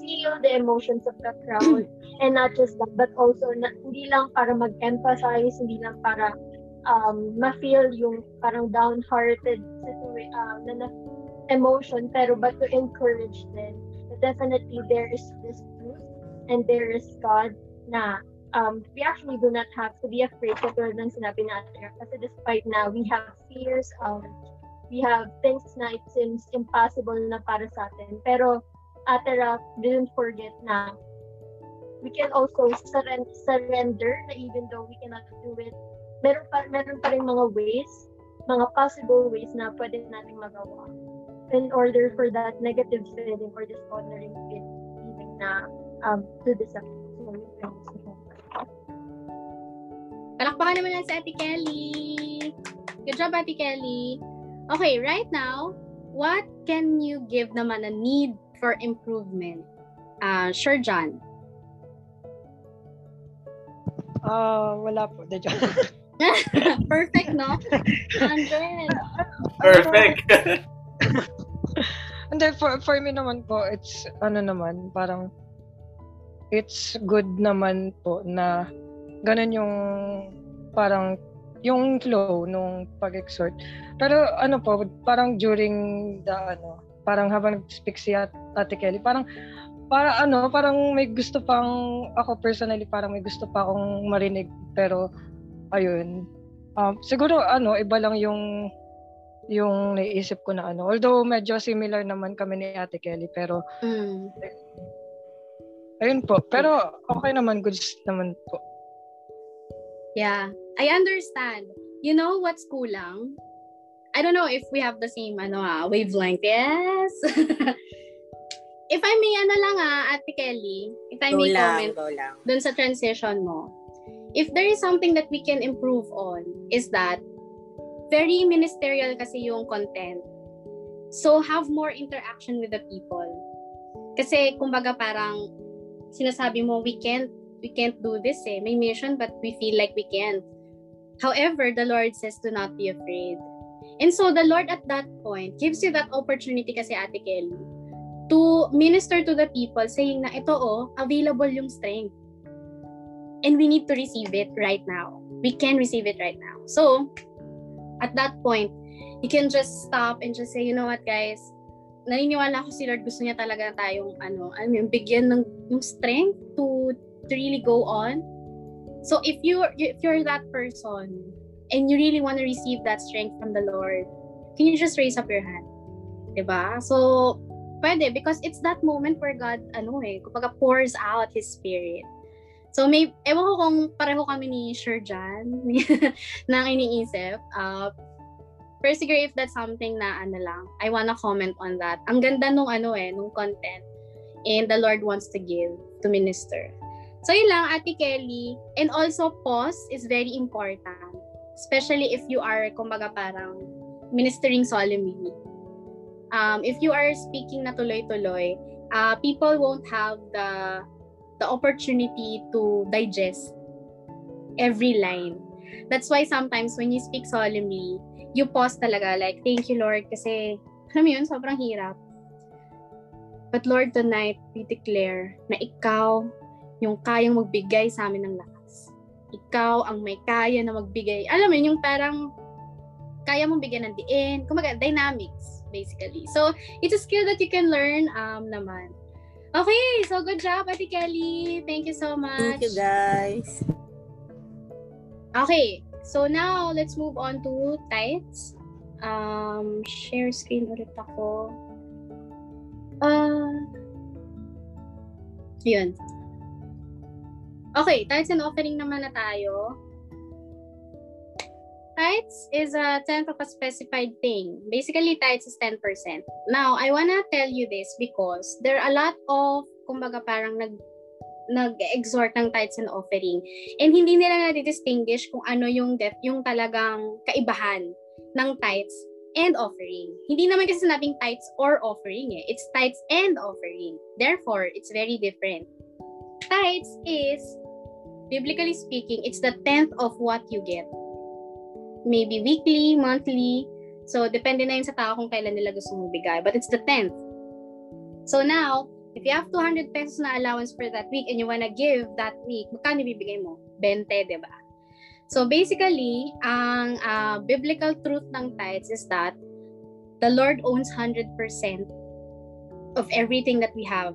feel the emotions of the crowd and not just that, but also hindi lang para mag-emphasize, hindi lang para ma-feel yung parang downhearted emotion, pero but to encourage them. Definitely there is this truth and there is God na we actually do not have to be afraid katulad ng sinabi natin. Kasi despite na we have fears, we have things na it seems impossible na para sa atin. Pero Ate Ra didn't forget na we can also surrender na even though we cannot do it. Meron pa rin mga ways, mga possible ways na pwede nating magawa in order for that negative feeling or dishonoring feeling na to disappear. Palakpakan naman si Ate Kelly. Good job, Ate Kelly. Okay, right now, what can you give naman a need for improvement? Sure, John. Wala po. Perfect, no? 100. Perfect. And then for me naman po, it's ano naman, parang it's good naman po na ganun yung parang yung flow nung pag-exhort. Pero ano po, parang during the ano, parang habang nag-speak si Ate Kelly, parang may gusto pang ako personally, parang may gusto pa akong marinig. Pero ayun, siguro ano, iba lang yung naiisip ko na ano. Although medyo similar naman kami ni Ate Kelly, pero ayun po, pero okay naman, good naman po. Yeah, I understand. You know what's kulang? I don't know if we have the same wavelength. Yes. If I may Ate Kelly, if I may comment dun sa transition mo. If there is something that we can improve on is that very ministerial kasi yung content. So have more interaction with the people. Kasi kumbaga parang sinasabi mo we can't do this eh. May mission but we feel like we can't. However, the Lord says do not be afraid. And so the Lord at that point gives you that opportunity kasi Ate Kelly to minister to the people saying na ito available yung strength. And we need to receive it right now. We can receive it right now. So, at that point, you can just stop and just say, you know what guys, naniniwala ako si Lord gusto niya talaga tayong bigyan ng yung strength to really go on. So if you're that person and you really want to receive that strength from the Lord, can you just raise up your hand? Diba? So pwede, because it's that moment where God kumbaga pours out His Spirit. So may ewan ko kung pareho kami ni Sherjan na iniisip. Pero siguro if that's something na I wanna comment on that. Ang ganda nung nung content and the Lord wants to give to minister. So yun lang, Ate Kelly. And also, pause is very important. Especially if you are, kumbaga parang, ministering solemnly. If you are speaking na tuloy-tuloy, people won't have the opportunity to digest every line. That's why sometimes when you speak solemnly, you pause talaga. Like, thank you, Lord. Kasi, alam mo yun, sobrang hirap. But Lord, tonight, we declare na Ikaw yung kayang magbigay sa amin ng lakas. Ikaw ang may kaya na magbigay. Alam mo yun, yung parang kaya mong bigyan ng diin. Kumbaga, dynamics. basically. So, it's a skill that you can learn naman. Okay, so good job, Ate Kelly. Thank you so much. Thank you, guys. Okay, so now let's move on to tithes. Share screen ulit ako. Yun. Okay, tithes and offering naman na tayo. Tithes is a tenth of a specified thing. Basically, tithes is 10%. Now, I wanna tell you this because there are a lot of, kumbaga parang nag-exhort ng tithes and offering. And hindi nila na-distinguish kung ano yung talagang kaibahan ng tithes and offering. Hindi naman kasi sinabing tithes or offering eh. It's tithes and offering. Therefore, it's very different. Tithes is, biblically speaking, it's the tenth of what you get. Maybe weekly, monthly. So, depende na yun sa tao kung kailan nila gusto mong bigay. But it's the 10th. So now, if you have 200 pesos na allowance for that week and you wanna give that week, magkano bibigay mo? 20, diba? So basically, ang biblical truth ng tithes is that the Lord owns 100% of everything that we have.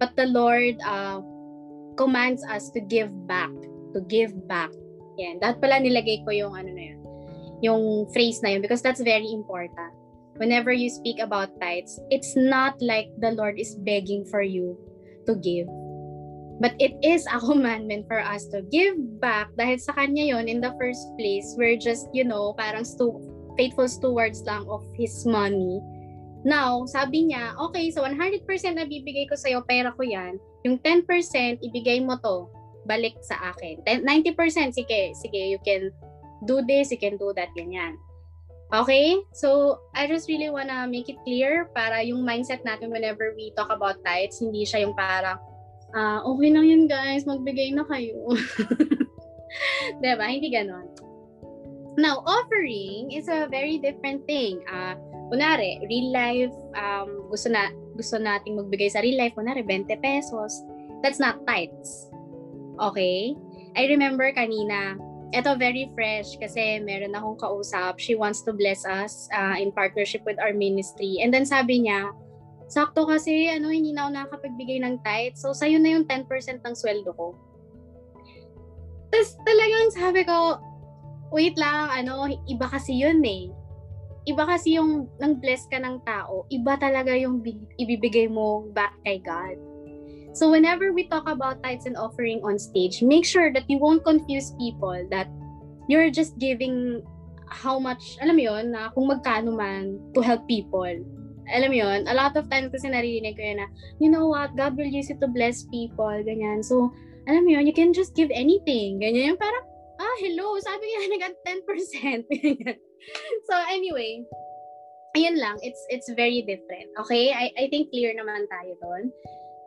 But the Lord commands us to give back. To give back. Yan. Dapat pala nilagay ko yung ano na yun, yung phrase na yun, because that's very important. Whenever you speak about tithes, it's not like the Lord is begging for you to give. But it is a commandment for us to give back dahil sa Kanya yun in the first place. We're just, you know, parang faithful stewards lang of His money. Now, sabi niya, okay, so 100% na bibigay ko sa'yo, pera ko yan. Yung 10%, ibigay mo to, balik sa akin. 90%, sige, you can do this, you can do that, ganyan. Okay? So, I just really wanna make it clear para yung mindset natin whenever we talk about tithes, hindi siya yung parang, okay na yun guys, magbigay na kayo. Diba? Hindi ganon. Now, offering is a very different thing. Kunwari, real life, gusto nating magbigay sa real life, kunwari, 20 pesos. That's not tithes. Okay? I remember kanina, ito very fresh kasi meron akong kausap. She wants to bless us in partnership with our ministry. And then sabi niya, sakto kasi hindi na ako nakapagbigay ng tithes. So sa'yo na yung 10% ng sweldo ko. Tapos talagang sabi ko, wait lang, iba kasi yun eh. Iba kasi yung nang bless ka ng tao, iba talaga yung ibibigay mo back kay God. So whenever we talk about tithes and offering on stage, make sure that you won't confuse people that you're just giving how much, alam mo yun, na kung magkano man to help people. Alam mo yun, a lot of times kasi narinig ko yun na, you know what, God will use it to bless people, ganyan. So, alam mo yun, you can just give anything, ganyan. Yung parang, hello, sabi niya, nag-at 10%. So anyway, ayan lang, it's very different. Okay, I think clear naman tayo doon.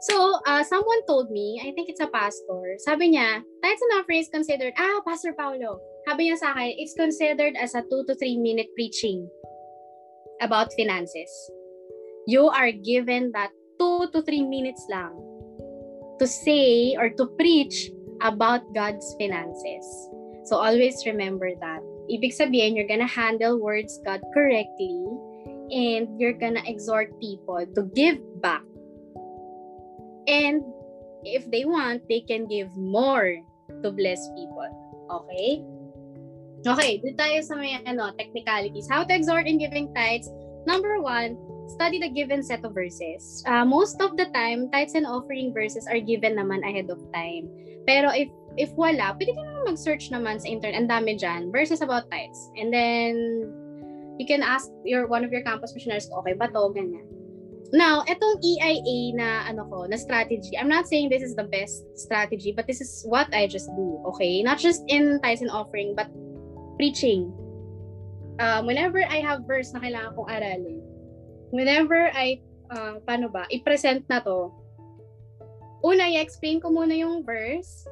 So, someone told me, I think it's a pastor, sabi niya, tithes and offering is considered, Pastor Paulo, sabi niya sa akin, it's considered as a 2 to 3 minute preaching about finances. You are given that 2 to 3 minutes lang to say or to preach about God's finances. So, always remember that. Ibig sabihin, you're gonna handle words God correctly and you're gonna exhort people to give back. And if they want, they can give more to bless people. Okay? Okay, dito tayo sa may technicalities. How to exhort in giving tithes. Number one, study the given set of verses. Most of the time, tithes and offering verses are given naman ahead of time. Pero if wala, pwede ka naman mag-search naman sa internet. Ang dami dyan. Verses about tithes. And then, you can ask one of your campus missionaries, okay ba to? Ganyan. Now, etong EIA na strategy, I'm not saying this is the best strategy, but this is what I just do, okay? Not just in tithes and offering, but preaching. Whenever I have verse na kailangan kong aralin, whenever I, i-present na to, una, i-explain ko muna yung verse,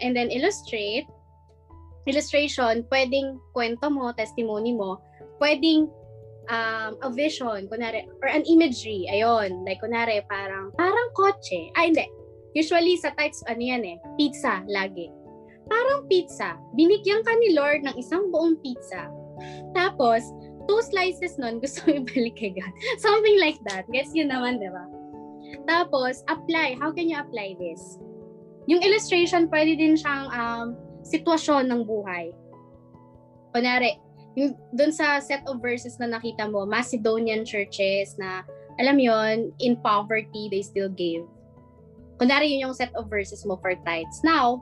and then illustrate. Illustration, pwedeng kwento mo, testimony mo, pwedeng a vision, kunwari, or an imagery, ayun, like kunwari, parang kotse, hindi, usually sa types, pizza, lagi, parang pizza, binigyan ka ni Lord ng isang buong pizza, tapos, 2 slices nun, gusto mo ibalik kay God. Something like that. Guess yun naman, diba? Tapos, apply. How can you apply this? Yung illustration, pwede din siyang sitwasyon ng buhay. Kunwari, doon sa set of verses na nakita mo, Macedonian churches na, alam yon, in poverty, they still gave. Kunwari, yun yung set of verses mo for tithes. Now,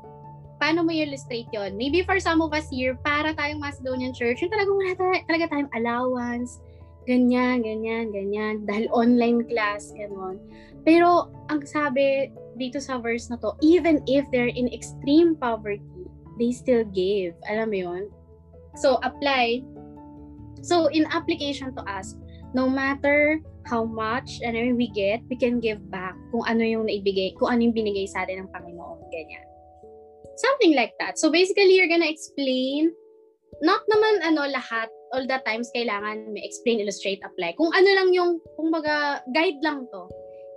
paano mo illustrate yon? Maybe for some of us here, para tayong Macedonian church, yung talagang wala talaga tayong allowance, ganyan, ganyan, ganyan, dahil online class, gano'n. Pero, ang sabi dito sa verse na to, even if they're in extreme poverty, they still gave. Alam mo yon? So, apply. So, in application to us, no matter how much and we get, we can give back kung ano yung naibigay, kung ano yung binigay sa atin ng Panginoon. Ganyan. Something like that. So, basically, you're gonna explain, not naman lahat, all the times kailangan may explain, illustrate, apply. Kung ano lang yung, kung baga, guide lang to.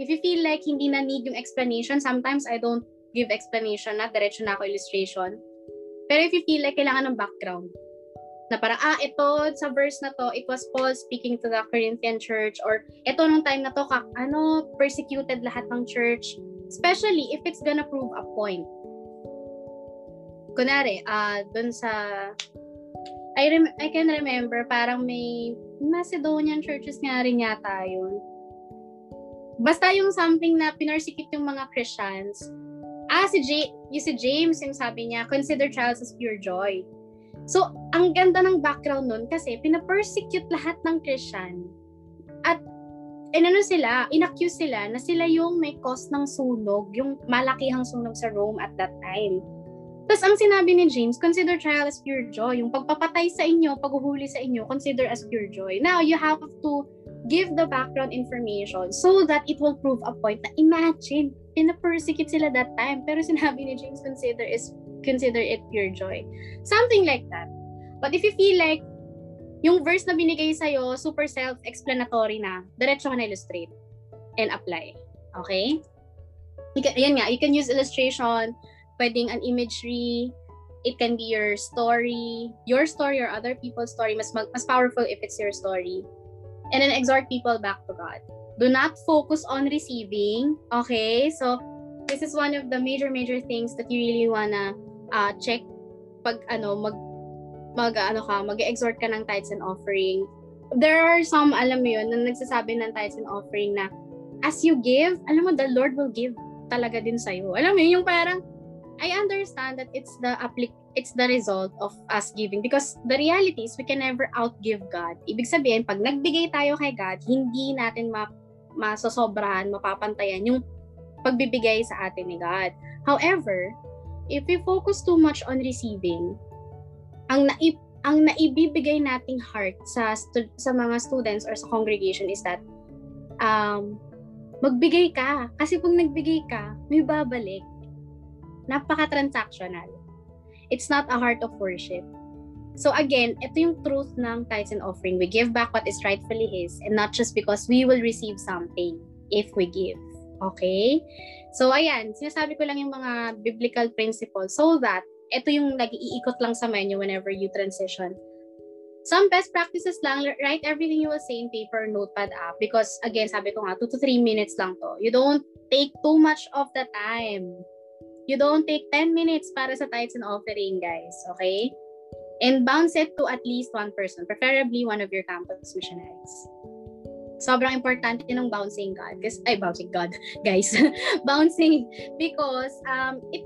If you feel like hindi na need yung explanation, sometimes I don't give explanation na, diretso na ako illustration. Pero if you feel like kailangan ng background, na parang, ito, sa verse na to, it was Paul speaking to the Corinthian church, or ito nung time na to, persecuted lahat ng church, especially if it's gonna prove a point. Kunwari, dun sa, I can remember, parang may Macedonian churches nga rin yata yun. Basta yung something na pinarsikip yung mga Christians, si James, yung sabi niya, consider trials as pure joy. So, ang ganda ng background nun kasi pinapersecute lahat ng Christian. At, inaccuse sila na sila yung may cause ng sunog, yung malakihang sunog sa Rome at that time. Tapos, ang sinabi ni James, consider trial as pure joy. Yung pagpapatay sa inyo, paghuhuli sa inyo, consider as pure joy. Now, you have to give the background information so that it will prove a point na imagine, pinapersecute sila that time. Pero sinabi ni James, consider it pure joy. Something like that. But if you feel like yung verse na binigay sa'yo, super self-explanatory na, diretso ka na illustrate and apply. Okay? You can use illustration, pwedeng an imagery, it can be your story or other people's story, mas powerful if it's your story. And then exhort people back to God. Do not focus on receiving. Okay? So, this is one of the major things that you really wanna check pag mag-exhort ka ng tithes and offering. There are some, alam mo yun, na nagsasabi ng tithes and offering na as you give, alam mo, the Lord will give talaga din sa'yo. Alam mo yun, yung parang, I understand that it's the result of us giving because the reality is we can never outgive God. Ibig sabihin, pag nagbigay tayo kay God, hindi natin masosobrahan, mapapantayan yung pagbibigay sa atin ni God. However, if we focus too much on receiving, ang naibibigay nating heart sa mga students or sa congregation is that magbigay ka. Kasi kung nagbigay ka, may babalik. Napaka-transactional. It's not a heart of worship. So again, ito yung truth ng tithes and offering. We give back what is rightfully His and not just because we will receive something if we give. Okay? So, ayan. Sinasabi ko lang yung mga biblical principles so that ito yung nag-iikot lang sa menu whenever you transition. Some best practices lang, write everything you will say in paper or notepad app because, again, sabi ko nga, 2 to 3 minutes lang to. You don't take too much of the time. You don't take 10 minutes para sa tithes and offering, guys. Okay? And bounce it to at least one person, preferably one of your campus missionaries. Sobrang importante ng bouncing because it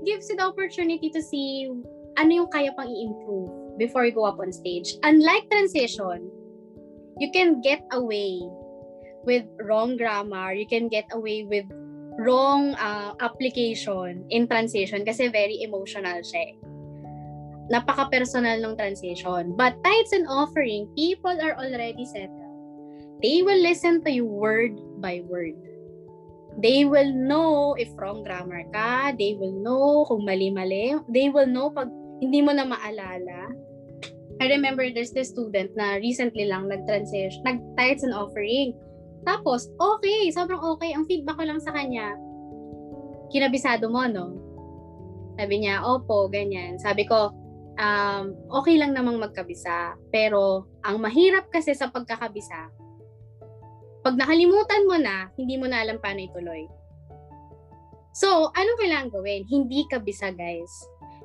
gives you the opportunity to see ano yung kaya pang i-improve before you go up on stage. Unlike transition, you can get away with wrong grammar, you can get away with wrong application in transition kasi very emotional siya. Napaka-personal ng transition. But tithes and offering, people are already settled. They will listen to you word by word. They will know if wrong grammar ka. They will know kung mali-mali. They will know pag hindi mo na maalala. I remember there's this student na recently lang nag-tithes and offering. Tapos, okay. Sobrang okay. Ang feedback ko lang sa kanya, kinabisado mo, no? Sabi niya, opo, ganyan. Sabi ko, okay lang namang magkabisa. Pero ang mahirap kasi sa pagkakabisa, pag nakalimutan mo na, hindi mo na alam paano ituloy. So, anong kailangan gawin? Hindi kabisa, guys.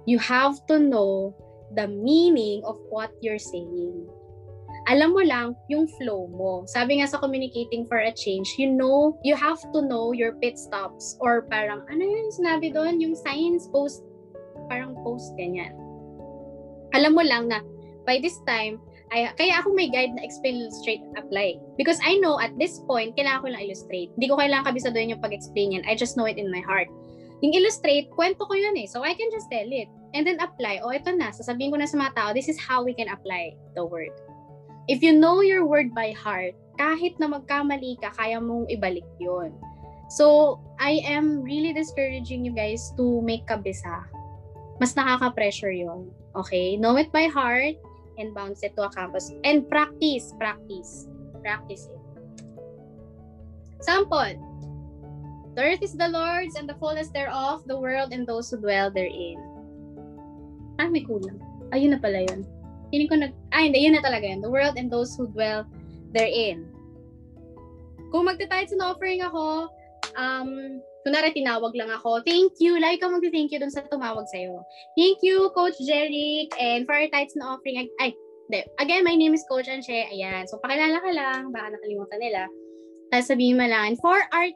You have to know the meaning of what you're saying. Alam mo lang yung flow mo. Sabi nga sa Communicating for a Change, you have to know your pit stops or parang, ano yung sinabi doon? Yung signs, post, parang post, ganyan. Alam mo lang na by this time, kaya ako may guide na explain, illustrate, apply. Because I know at this point, kailangan ko lang illustrate. Hindi ko kailangan kabisa doon yung pag-explain yan. I just know it in my heart. Yung illustrate, kwento ko yun eh. So I can just tell it. And then apply. Oh, ito na. Sasabihin ko na sa mga tao, this is how we can apply the word. If you know your word by heart, kahit na magkamali ka, kaya mong ibalik yun. So, I am really discouraging you guys to make kabisa. Mas nakaka-pressure yun. Okay? Know it by heart and bounce it to a campus. And practice, practice. Practice it. Sample. The earth is the Lord's and the fullness thereof, the world and those who dwell therein. Ah, may kulang. Ayun na pala yun. Hindi, yun na talaga yun. The world and those who dwell therein. Kung magtitithes na offering ako, kunwari tinawag lang ako, thank you. Lagi kang mag-thank you dun sa tumawag sa'yo. Thank you, Coach Jeric. And for our tithes na offering, again, my name is Coach Anshe. Ayan. So, pakilala ka lang. Baka nakalimutan nila. Tapos sabihin mo lang, for our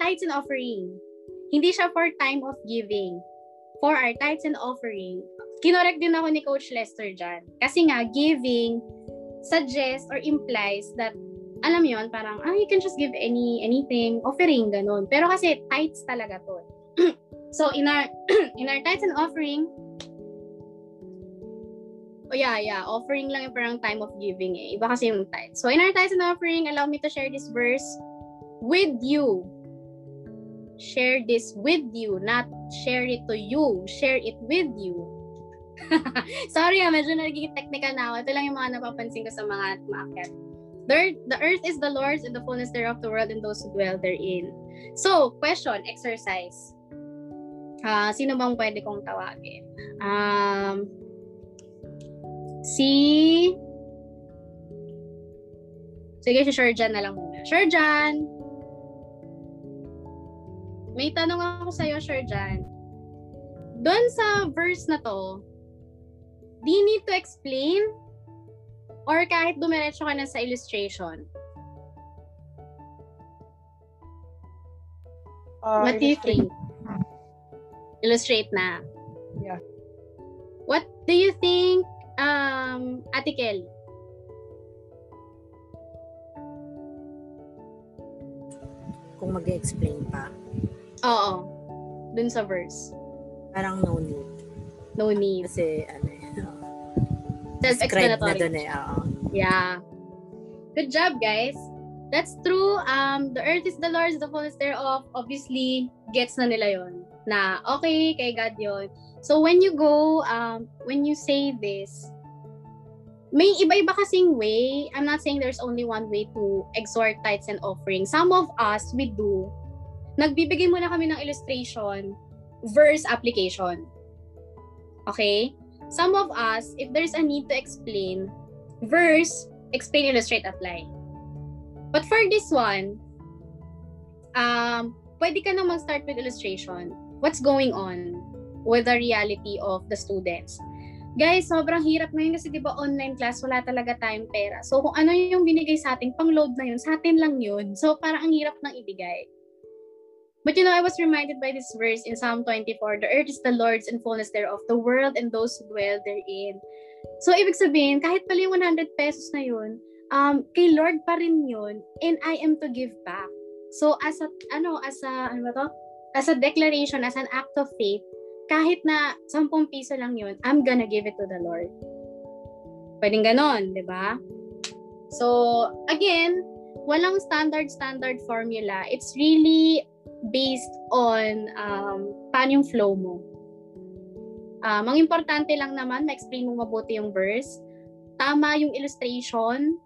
tithes and offering. Hindi siya for time of giving. For our tithes and offering, kinorek din ako ni Coach Lester dyan. Kasi nga, giving suggests or implies that, alam yon parang, you can just give anything, offering, ganun. Pero kasi, tithes talaga to. So, in our tithes and offering, offering lang yung parang time of giving eh. Iba kasi yung tithes. So, in our tithes and offering, allow me to share this verse with you. Share this with you, not share it to you, share it with you. Sorry, medyo nagiging technical na ako. Ito lang yung mga napapansin ko sa mga umakyat. The earth is the Lord's and the fullness thereof, the world and those who dwell therein. So, question, exercise. Sino bang pwede kong tawagin? Sige, si Sherjan na lang muna. Sherjan! May tanong ako sa'yo, Sherjan. Doon sa verse na to, do you need to explain? Or kahit dumiretso ka na sa illustration? What do you think? Illustrate na. Yeah. What do you think, Ate Kelly? Kung mag-explain pa. Oo. Dun sa verse. Parang no need. No need. Kasi, self-explanatory. Dun eh, oo. Yeah. Good job, guys. That's true. The earth is the Lord's, the fullness thereof. Obviously, gets na nila yon. Na, okay, kay God yon. So, when you go, when you say this, may iba-iba kasing way. I'm not saying there's only one way to exhort tithes and offerings. Some of us, we do. Nagbibigay muna kami ng illustration, verse application. Okay? Some of us, if there's a need to explain, verse, explain, illustrate, apply. But for this one, pwede ka naman start with illustration. What's going on with the reality of the students? Guys, sobrang hirap ngayon kasi diba online class, wala talaga tayong pera. So kung ano yung binigay sa atin, pang-load na yun, sa atin lang yun. So parang ang hirap nang ibigay. But I was reminded by this verse in Psalm 24, the earth is the Lord's and fullness thereof, the world and those who dwell therein. So, ibig sabihin, kahit pala yung 100 pesos na yun, kay Lord pa rin yun, and I am to give back. So, as a declaration, as an act of faith, kahit na 10 piso lang yun, I'm gonna give it to the Lord. Pwedeng ganon, di ba? So, again, walang standard formula. It's really based on paano yung flow mo. Ang importante lang naman, ma-explain mo mabuti yung verse. Tama yung illustration.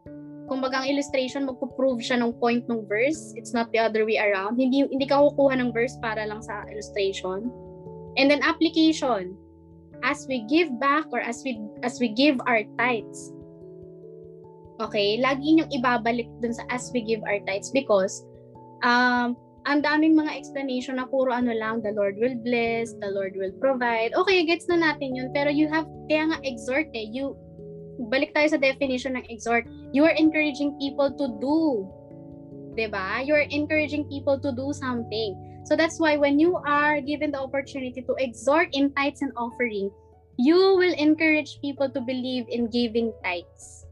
Kung baga ang illustration, magpo-prove siya ng point ng verse. It's not the other way around. Hindi ka kukuha ng verse para lang sa illustration. And then application. as we give back or as we give our tithes. Okay, lagi niyong ibabalik dun sa as we give our tithes, because ang daming mga explanation na puro ano lang, the Lord will bless, the Lord will provide. Okay, gets na natin yun. Pero you have, kaya nga exhort eh. You, balik tayo sa definition ng exhort. You are encouraging people to do. Diba? You are encouraging people to do something. So that's why when you are given the opportunity to exhort in tithes and offering, you will encourage people to believe in giving tithes.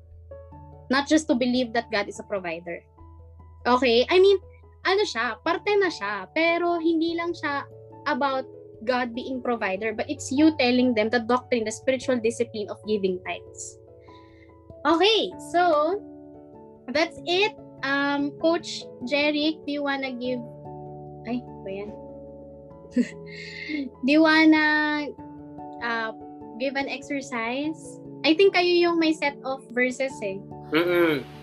Not just to believe that God is a provider. Okay? I mean, ano siya, parte na siya, pero hindi lang siya about God being provider, but it's you telling them the doctrine, the spiritual discipline of giving tithes. Okay, so that's it. Coach Jeric, do you wanna give? Ay, ba yan? Do you wanna give an exercise? I think kayo yung may set of verses eh.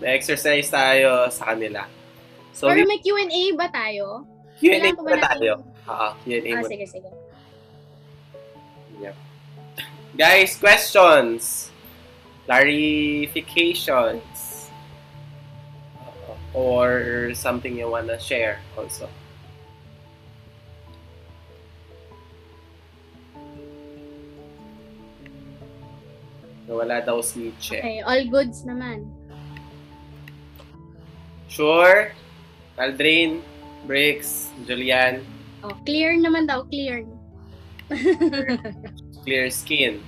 Exercise tayo sa kanila. So, or may Q&A ba tayo? Q&A ba tayo? Q&A mo. Sige. Yep. Guys, questions, clarifications, or something you wanna share also. Wala daw si Che. Okay, all goods naman. Sure? Aldrin, Briggs, Julian. Oh, clear naman daw, clear. Clear skin.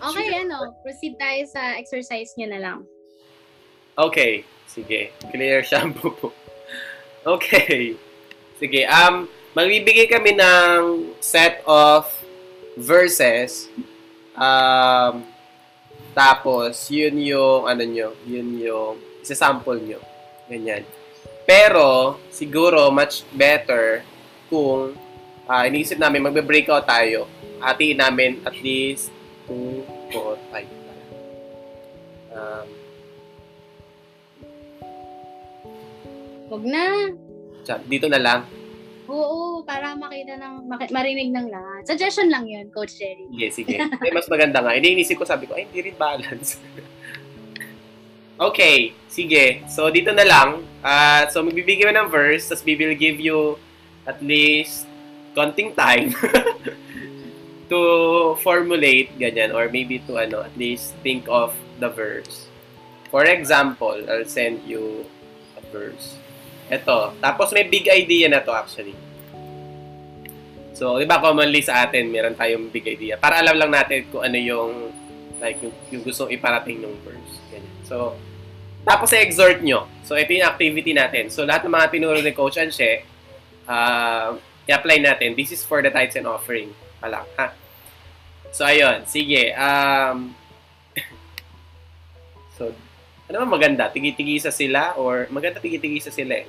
Okay, sure. Proceed tayo sa exercise niya na lang. Okay, sige. Clear shampoo po. Okay. Sige, magbibigay kami ng set of verses. Tapos, yun yung, yun yung isa-sample nyo. Ganyan. Pero, siguro, much better kung inisip namin, magbe-breakout tayo. Hatiin namin at least 2, 4, 5. Huwag na. Dito na lang? Oo, para makita ng, marinig ng lahat. Suggestion lang yun, Coach Jerry. Yes, sige. Ay, mas maganda nga. Iniisip ko, sabi ko, ay, hindi rin balance. Okay, sige. So, dito na lang. So, magbibigay mo ng verse, tapos we will give you at least konting time to formulate, ganyan, or maybe to, at least think of the verse. For example, I'll send you a verse. Ito. Tapos may big idea na to actually. So, di ba commonly sa atin, meron tayong big idea. Para alam lang natin kung ano yung, like, yung gustong iparating ng verse. Ganyan. So, tapos i-exhort nyo. So, ito yung activity natin. So, lahat ng mga tinuro ni Coach Anshe, i-apply natin. This is for the tithes and offering. Alam, ha? So, ayun. Sige. So, ano ba maganda? Tigi-tigisa sila? Or maganda tigi-tigisa sila eh?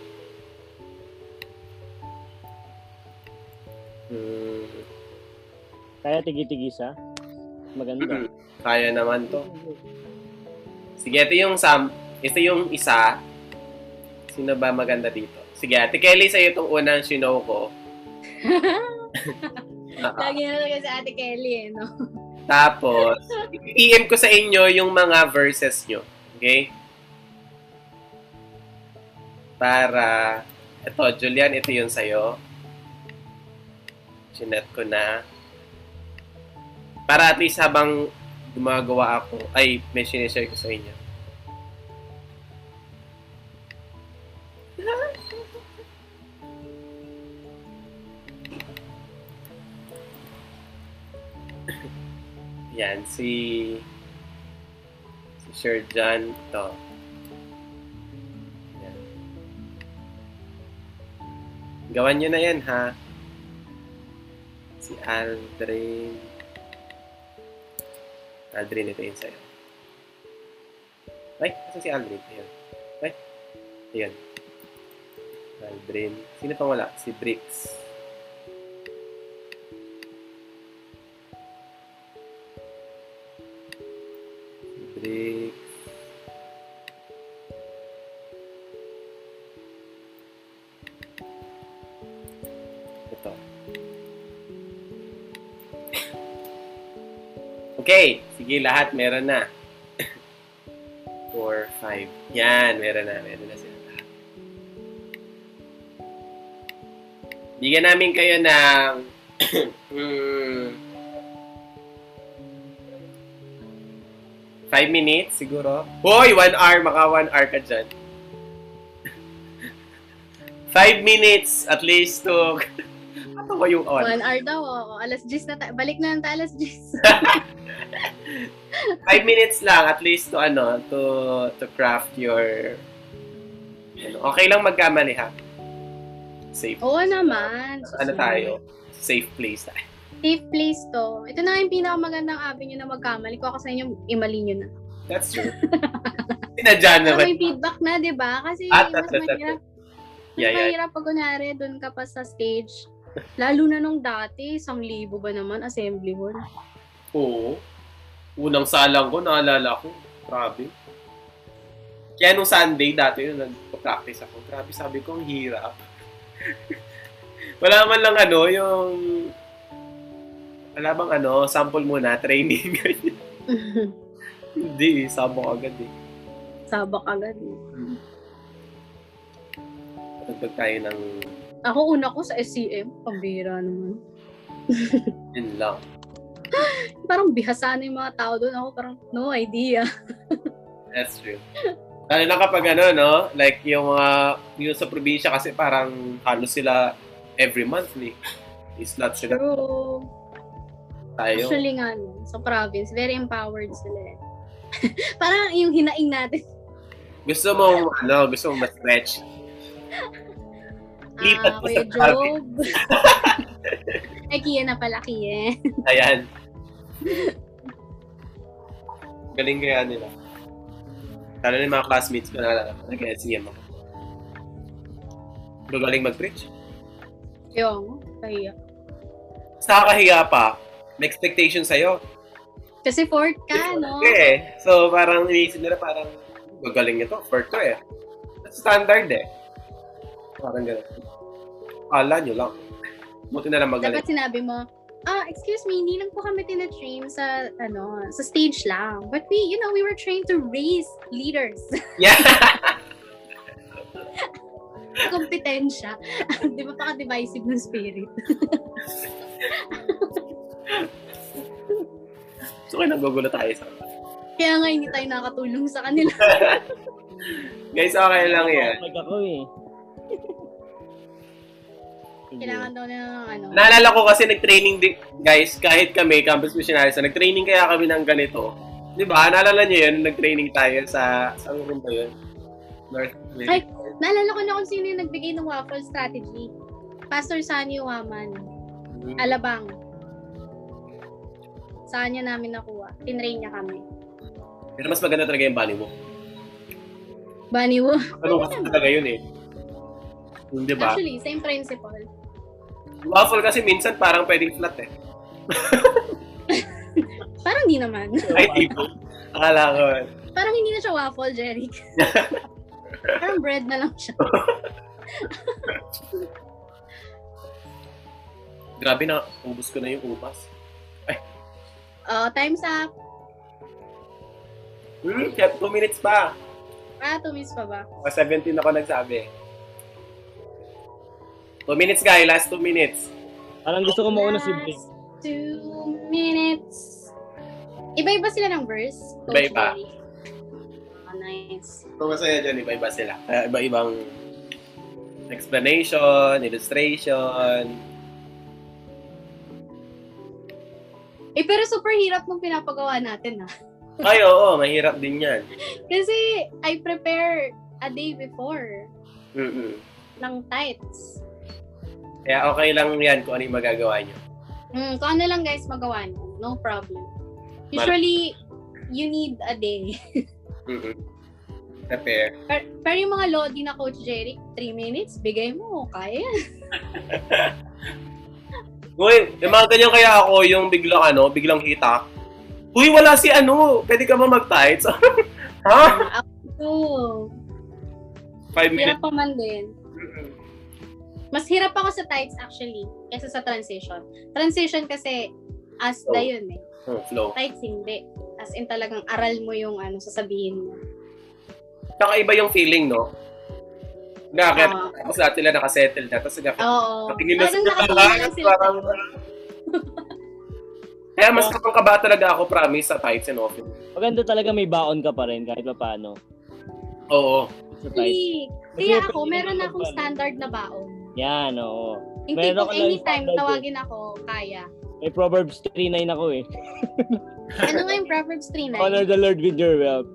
Kaya tigi-tigisa? Maganda. Kaya naman to. Sige, ito yung isa. Sino ba maganda dito? Sige, Ate Kelly, sa'yo itong unang sino ko. Lagi na talaga sa Ate Kelly eh, no? Tapos, i-PM ko sa inyo yung mga verses nyo. Okay? Para, ito, Julian, ito yun sa'yo. Chinet ko na. Para at least habang gumagawa ako, may sinishare ko sa inyo. Yan, si Sir John to. Yan. Gawan nyo na yan, ha? Si Aldrin. Aldrin, ito yun sa'yo. Ay, asa si Aldrin? Ayan. Ay, ayan. Aldrin. Sino pang wala? Si Bricks. Si Bricks. Ito. Okay, sige lahat, meron na. 4, 5. Yan, meron na sila lahat. Bigyan namin kayo ng hmm, 5 minutes siguro. Hoy, 1 hour, maka 1 hour ka dyan. 5 minutes at least to... Ano ba yung on? 1 hour daw ako. Alas 10 na tayo. Balik na lang tayo alas 10. 5 minutes lang at least to ano, to craft your... Ano. Okay lang magkamali ha. Safe. Oo naman. So, ano tayo? Safe place tayo. Safe place to. Ito na yung pinakamagandang avenue na magkamali. Kung ako sa inyo, imali nyo na. That's true. Sinadya naman. So, may feedback na, di ba? Kasi mas mahirap pag kunwari, dun ka pa sa stage. Lalo na nung dati, 1,000 ba naman, assembly hall? Oo. Unang salang ko, naalala ko. Grabe. Kaya nung Sunday dati, nag-practice ako. Grabe, sabi ko, ang hirap. Wala man lang ano, yung... Wala bang ano, sample muna, training, ganyan. Hindi, sabak agad eh. Sabak agad eh. Hmm. Pagpag tayo ng... Ako una ko sa SCM, pambira naman. Yun lang. Parang bihasaan yung mga tao doon. Ako parang no idea. That's true. Lalo na kapag ano, no? Like yung sa probinsya kasi parang halos sila every month ni. Islat sila. True. Tayo. Actually nga, no, sa province, very empowered sila. Parang yung hinaing natin. Gusto mo, ano, gusto mo ma-stretch. Lipat po sa Job. Ay, Kia na pala, Kia. Ayan. Galing kaya nila. Tala na yung mga classmates ko na nag-SCM ako. Pero galing mag-preach? Yung, kahiya. Sa kahiya pa, may expectation sa'yo. Kasi fourth ka, no? Okay, so parang iniisip nila parang magaling nito, fourth ko eh. That's standard eh. Parang gano'n. Kala nyo lang. Buti na lang magaling. Dapat sinabi mo, excuse me, hindi lang po kami tinatrain sa, ano, sa stage lang. But we, you know, we were trained to raise leaders. Yeah! Kompetensya. Di ba paka-divisive ng spirit? So, kaya nanggugulo tayo sa kanila. Kaya nga, hindi tayo nakatulong sa kanila. Guys, okay lang yan. Ako eh. Kailangan daw na ano. Naalala ko kasi nag-training din, guys, kahit kami, campus missionaries, nag-training kaya kami ng ganito. Di ba? Naalala nyo yun? Nag-training tayo sa, saan ko ba yun? North America. Ay, naalala ko na kung sino yung nagbigay ng waffle strategy. Pastor Sunny Waman. Alabang. Saan niya namin nakuha? Tinrain niya kami. Pero mas maganda talaga yung Baniwo. Baniwo? Ano kasi talaga yun eh. Diba? Actually, same principle. Waffle kasi minsan parang pwedeng flat eh. Parang di naman. Ay, tipo. Akala ko. Parang hindi na siya waffle, Jeric. Parang bread na lang siya. Grabe na, ubus ko na yung ubas. Ay. Time's up. 2 minutes pa. 2 minutes pa ba? 17 ako nagsabi. 2 minutes, guys. Last 2 minutes. Parang gusto ko mauna si Blake. 2 minutes. Iba-iba sila ng verse. Iba-iba. Nice. Kung masaya dyan, iba-iba sila. Iba-ibang explanation, illustration. Eh, pero super hirap nung pinapagawa natin, ah. Ay, oo. Mahirap din yan. Kasi I prepare a day before. Mm-mm. Ng tights. Kaya okay lang yan kung ano yung magagawa nyo. Kung ano lang guys magawa nyo. No problem. Usually, you need a day. Mm-hmm. Prepare. Pero yung mga lodi na Coach Jeric, 3 minutes, bigay mo, kaya. Uy, yung mga ganyan kaya ako, yung biglang ano, biglang hitak. Uy, wala si ano, pwede ka ba mag-tights? Ha? Ako. 5 minutes. Hirap pa man din. Mas hirap ako sa tights actually kaysa sa transition. Transition kasi as na yun eh. flow. Kahit hindi. As in talagang aral mo yung ano, sasabihin mo. Nakaiba yung feeling, no? Nakakit. Tapos lahat nila nakasettle na. Tapos nakatingin na sila. Parang, kaya mas kapangkaba talaga ako, promise, sa tithes and offering. Maganda talaga may baon ka pa rin kahit pa paano. Oo. Kaya ako, meron na akong standard na baon. Yan, oo. Yung tipong anytime tawagin ako, kaya. May Proverbs 3:9 ako eh. Ano nga yung Proverbs 3:9? Honor the Lord with your wealth.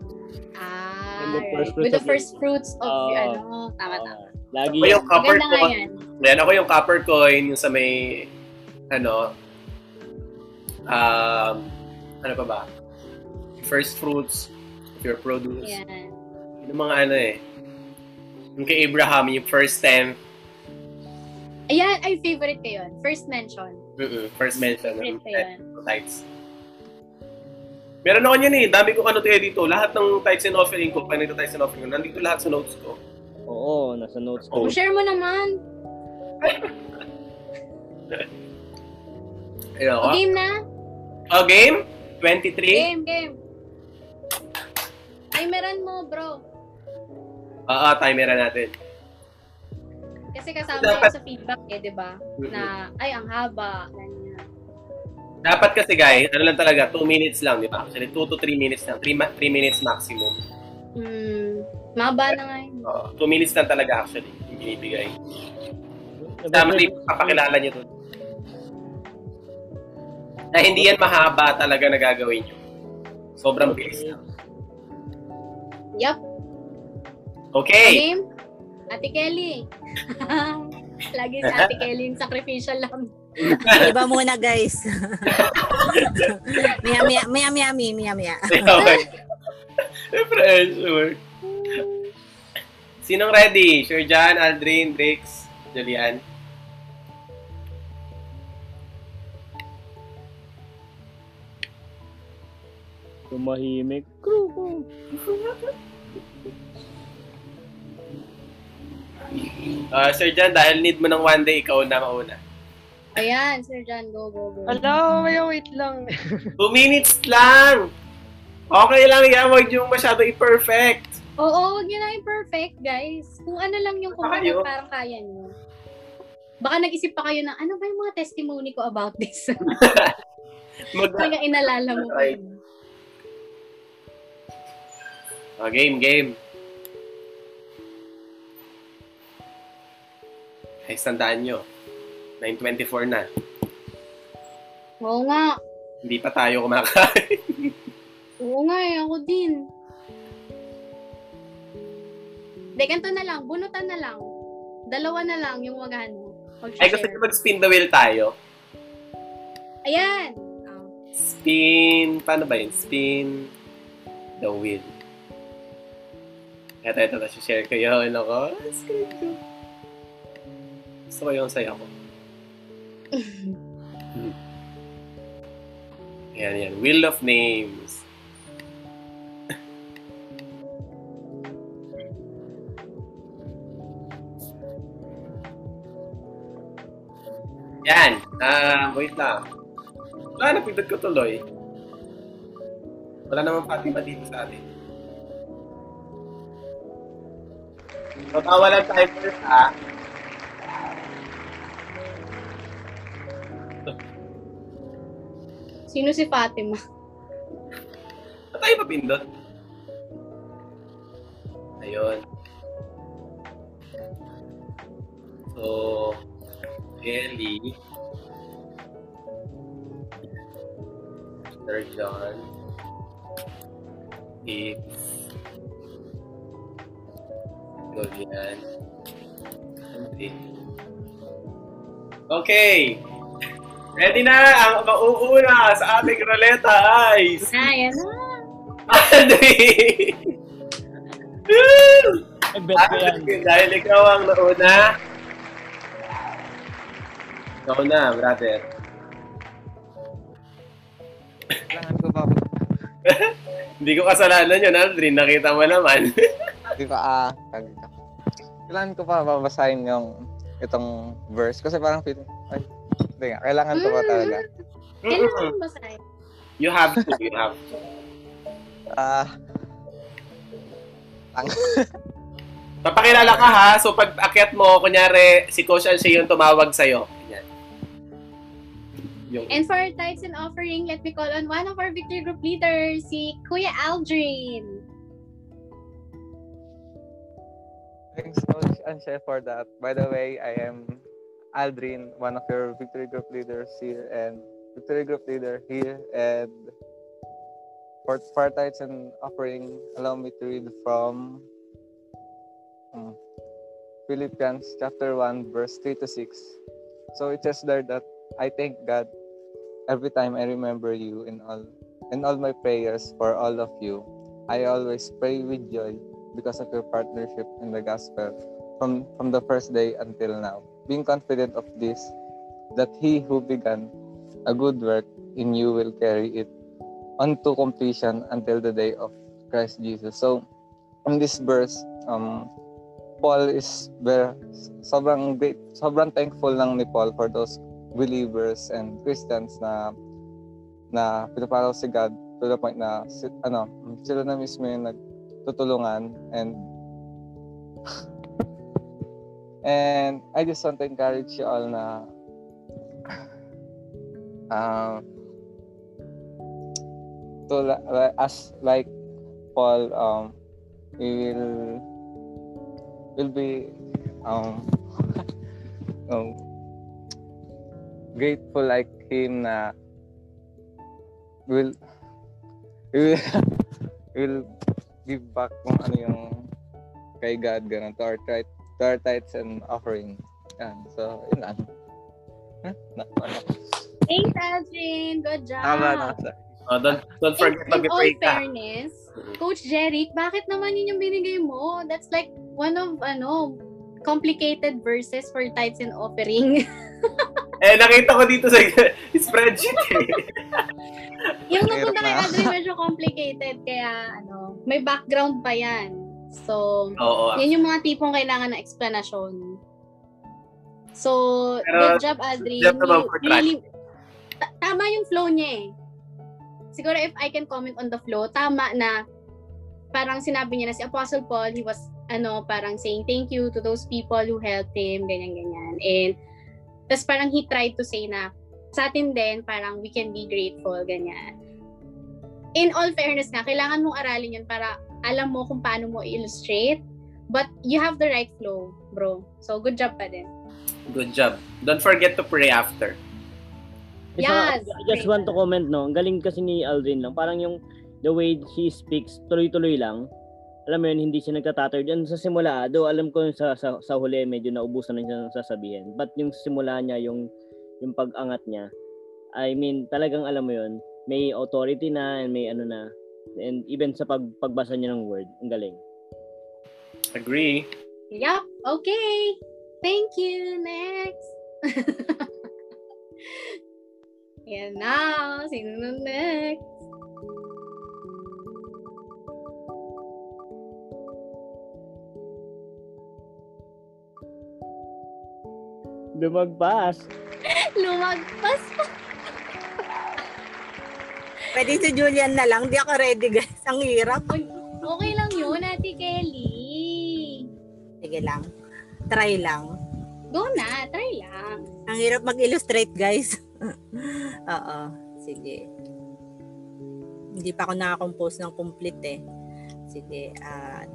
With the first fruits of your, ano, tama-tama. Lagi yung copper coin. Yan, ako yung copper coin, yung sa may, ano, ano pa ba? First fruits of your produce. Yan. Yung mga ano eh. Yung kay Abraham, yung first time. Ayan, ay favorite ko yun. First mention. First mention. Favorite ko yun. Tithes. Meron ako yun eh. Dami ko kanotuya dito. Lahat ng tithes and offering ko, paano ito tithes and offering ko, nandito lahat sa notes ko. Oo, nasa notes ko. Share mo naman. O, game na? O, game? 23? Game. Timeran mo, bro. Oo, timeran natin. Kasi kasama dapat, yun sa feedback eh, di ba? Na, ay, ang haba. Ganyan. Dapat kasi, guys, ano lang talaga, 2 minutes lang, di ba? Actually, 2 to 3 minutes lang. 3 minutes maximum. Maba na nga yun. 2 minutes lang talaga, actually, yung binibigay. Kasama rin, papakilala nyo doon. Na hindi yan mahaba talaga na gagawin nyo. Sobrang bilis lang. Yup. Okay. Okay. Ate Kelly. Lagi si Ate Kelly yung sacrificial lamb. Iba muna, guys. Mia. Okay. Pressure. Sinong ready? Sure Jan, Aldrin, Briggs, Julian. Tumahimik. Sir John, dahil need mo ng one day, ikaw na mauna. Ayan, Sir John, go. Hello, may wait lang. 2 minutes lang! Okay lang yan, huwag yung masyado i-perfect. Oo, huwag nyo na i-perfect, guys. Kung ano lang yung kumbaga, parang kaya nyo. Baka nag-isip pa kayo ng, ano ba yung mga testimony ko about this? Mga inalala mo. Right. Oh, game. Ay, sandaan nyo. 9:24 na. Oo nga. Hindi pa tayo kumakain. Oo nga eh, ako din. Hindi, ganito na lang. Bunutan na lang. 2 na lang yung wagahan mo. Ay, gusto nyo mag-spin the wheel tayo? Ayan. Spin. Paano ba yun? Spin the wheel. Ito. Share ko yun ako. Screen ko. Gusto ko yung saya ko. Ayan. Wheel of Names. Ayan. Wait lang. Wala, napindot ko tuloy. Wala naman pati ba dito sa atin? Patawalan tayo first, ha? Sino si Fatima? Ba't tayo papindot? Ayun. So, Kelly. Sir John. It's... Julian. Okay. Ready na! Ang mauuna sa ating ruleta ay... Ayan na! Aldrin! Aldrin, dahil ikaw ang nauna. Ikaw na, brother. Kailangan ko ba? Hindi ko kasalanan yun, Aldrin. Nakita mo naman. Di ba, kailangan ko pa babasahin yung itong verse. Kasi parang feeling... Ay, hindi nga. Kailangan ko pa talaga. Kailangan mo basahin. You have to. You have to. Papakilala ka ha. So pag akyat mo, kunyari, si Coach Al siya yung tumawag sa'yo. And for our tithes and offering, let me call on one of our victory group leaders, si Kuya Aldrin. Thanks, Coach Anshe, for that. By the way, I am Aldrin, one of your victory group leaders here and victory group leader here. And for tithes and offering, allow me to read from Philippians chapter 1, verse 3-6. So it says there that I thank God every time I remember you in all my prayers for all of you. I always pray with joy because of your partnership in the gospel from the first day until now. Being confident of this, that he who began a good work in you will carry it on to completion until the day of Christ Jesus. So, in this verse, Paul is very sobrang thankful lang ni Paul for those believers and Christians na pinaparaw si God to the point na sila na mismo yung nagtutulungan and I just want to encourage you all na to as like Paul we will be grateful like him na will give back kung ano yung kay God ganun to our tithes and offering. Yan. So, yun lang. Thanks, Aldrin. Good job. Tama na. Don't forget to pray ka. In all fairness, Coach Jeric, bakit naman yun yung binigay mo? That's like one of, complicated verses for tithes and offering. Nakita ko dito sa spreadsheet. Yung napunta kay Aldrin medyo complicated kaya may background pa yan. So, yan yung mga tipong kailangan ng explanation. So, good job Aldrin. Really, tama yung flow niya eh. Siguro if I can comment on the flow, tama na parang sinabi niya na si Apostle Paul, he was parang saying thank you to those people who helped him, ganyan-ganyan. And tapos parang he tried to say na sa atin din, parang we can be grateful, ganyan. In all fairness nga, kailangan mong aralin yun para alam mo kung paano mo i-illustrate. But you have the right flow, bro. So, good job pa din. Good job. Don't forget to pray after. Yes! I just want to comment, no? Ang galing kasi ni Aldrin lang. Parang yung the way he speaks, tuloy-tuloy lang. Alam mo yun, hindi siya nagtatatter diyan sa simula. Though alam ko sa huli medyo naubusan na siya ng sasabihin. But yung simula niya, yung pag-angat niya, I mean, talagang alam mo yun, may authority na and may na. And even sa pagbasa niya ng word, ang galing. Agree. Yup. Okay. Thank you. Next. Yan na. Sino next? Lumagpas pa. Pwede si Julian na lang. Di ako ready guys. Ang hirap. Okay lang yun, Ate Kelly. Sige lang. Try lang. Go na. Try lang. Ang hirap mag-illustrate guys. Oo. Sige. Hindi pa ako nakakompose ng complete eh. Sige.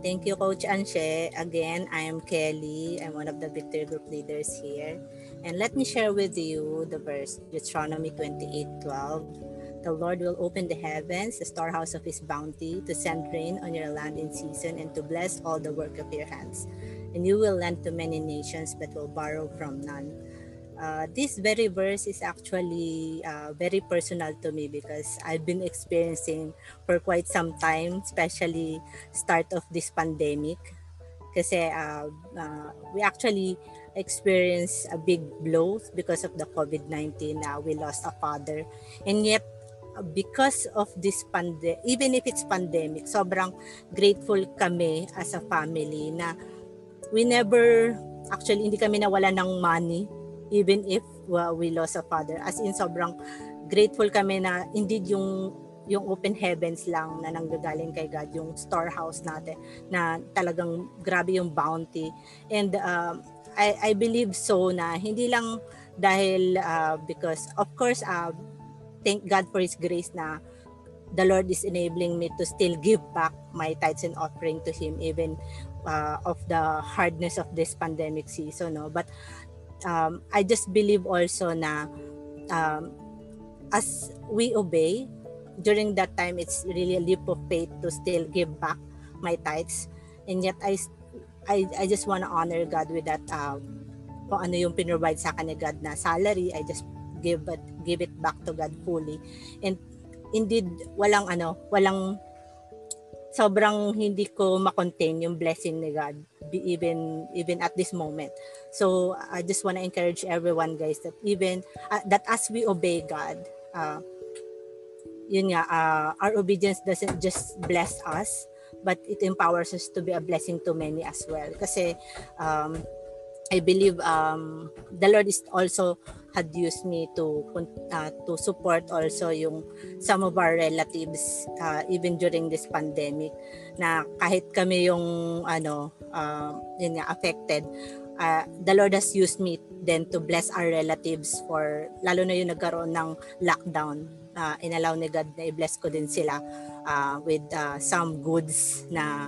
Thank you, Coach Anshe. Again, I am Kelly. I'm one of the Victory Group leaders here. And let me share with you the verse, Deuteronomy 28:12. The Lord will open the heavens, the storehouse of his bounty, to send rain on your land in season and to bless all the work of your hands. And you will lend to many nations but will borrow from none. This very verse is actually very personal to me because I've been experiencing for quite some time, especially start of this pandemic. Kasi we actually experienced a big blow because of the COVID-19. We lost a father. And yet, because of this pandemic, even if it's pandemic, sobrang grateful kami as a family na we never, actually hindi kami nawala ng money even if we lost a father. As in, sobrang grateful kami na indeed yung open heavens lang na nanggagaling kay God, yung storehouse natin na talagang grabe yung bounty. And I believe so na hindi lang dahil because of course thank God for His grace na the Lord is enabling me to still give back my tithes and offering to Him even of the hardness of this pandemic season, no? But I just believe also na as we obey during that time, it's really a leap of faith to still give back my tithes. And yet, I just want to honor God with that. Kung ano yung pinrovide sa akin ni God na salary, I just give it back to God fully. And indeed, walang sobrang hindi ko ma-contain yung blessing ni God even at this moment. So, I just want to encourage everyone, guys, that even that as we obey God, our obedience doesn't just bless us, but it empowers us to be a blessing to many as well. Kasi I believe the Lord is also had used me to support also yung some of our relatives even during this pandemic. Na kahit kami yung affected, the Lord has used me then to bless our relatives for lalo na yung nagkaroon ng lockdown. Inalaw ni God na i-bless ko din sila with some goods na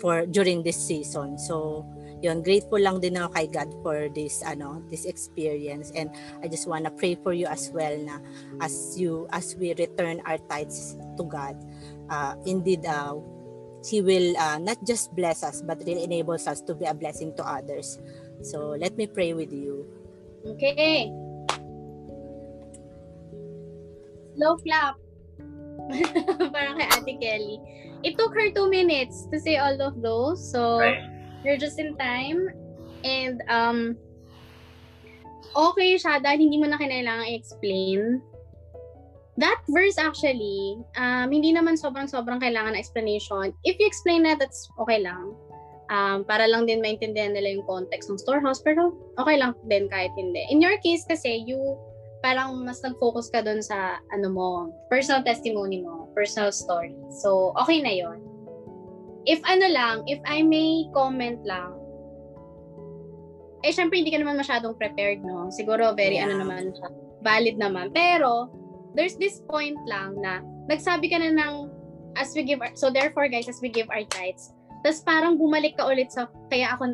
for during this season. So, yun, grateful lang din ako kay God for this this experience, and I just wanna pray for you as well na as we return our tithes to God, indeed He will not just bless us but really enables us to be a blessing to others. So, let me pray with you. Okay. Slow clap. Parang kay Ate Kelly. It took her 2 minutes to say all of those. So, right. You're just in time. And, okay siya dahil hindi mo na kailangan i-explain. That verse actually, hindi naman sobrang kailangan na explanation. If you explain that, that's okay lang. Para lang din maintindihan nila yung context ng storehouse. Pero, okay lang din kahit hindi. In your case kasi, you parang mas nag-focus ka doon sa ano mo, personal testimony mo, personal story. So, okay na yon. If I may comment lang, syempre hindi ka naman masyadong prepared, no? Siguro very naman, valid naman. Pero, there's this point lang na nagsabi ka na ng so therefore guys, as we give our tithes, tas parang bumalik ka ulit sa, kaya ako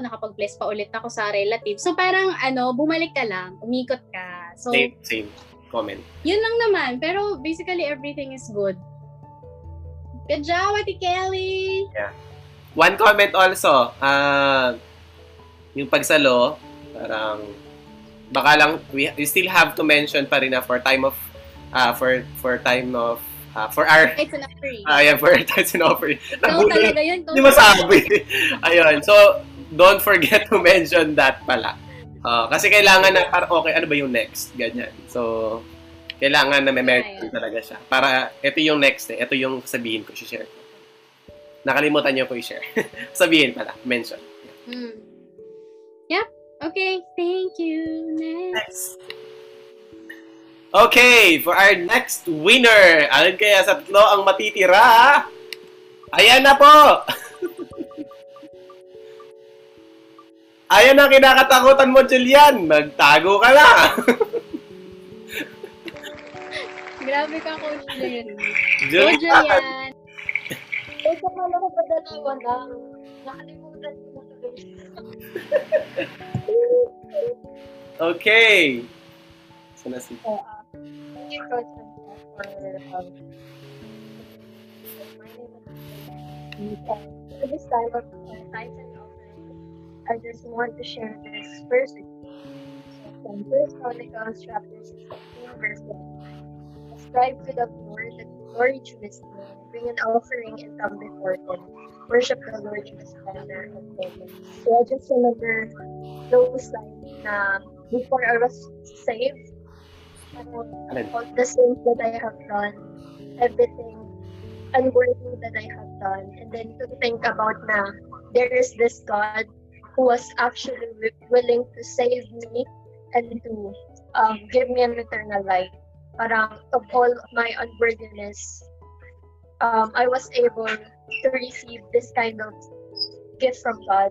nakapag-bless pa ulit ako sa relative. So parang bumalik ka lang, umikot ka. So, same comment. Yun lang naman, pero basically everything is good. Good job, Ate Kelly! Yeah. One comment also, yung pagsalo, parang, baka lang, we still have to mention pa rin na for time of for our tithes and offering. For our tithes and offering. No, talaga yun. Hindi masabi. Ayun. So, don't forget to mention that pala. Kasi kailangan na, okay, ano ba yung next? Ganyan. So, kailangan na may-mention talaga siya. Para, ito yung next. Ito yung sabihin ko, i-share. Nakalimutan niyo ko i-share. Sabihin pala. Mention. Yep. Okay. Thank you. Next. Okay, for our next winner, alin kaya sa tatlo ang matitira? Ayan na po! Ayan ang kinakatakutan mo, Julian! Magtago ka na! Grabe ka, Coach Jeric. Julian! Ay, kapala ko pa dalawa na. Nakalimutan ko na. Okay. Sana si... Thank you, Coach, for for this time of tithes and offerings. I just want to share this verse with you. From First Chronicles chapter 16, verse 1. Ascribe to the glory to His name. Bring an offering and come before Him. Worship the Lord in the splendor of heaven. So I just remember those times na before I was saved. All the sins that I have done, everything unworthy that I have done, and then to think about na there is this God who was actually willing to save me and to give me an eternal life. Parang of all my unworthiness, I was able to receive this kind of gift from God.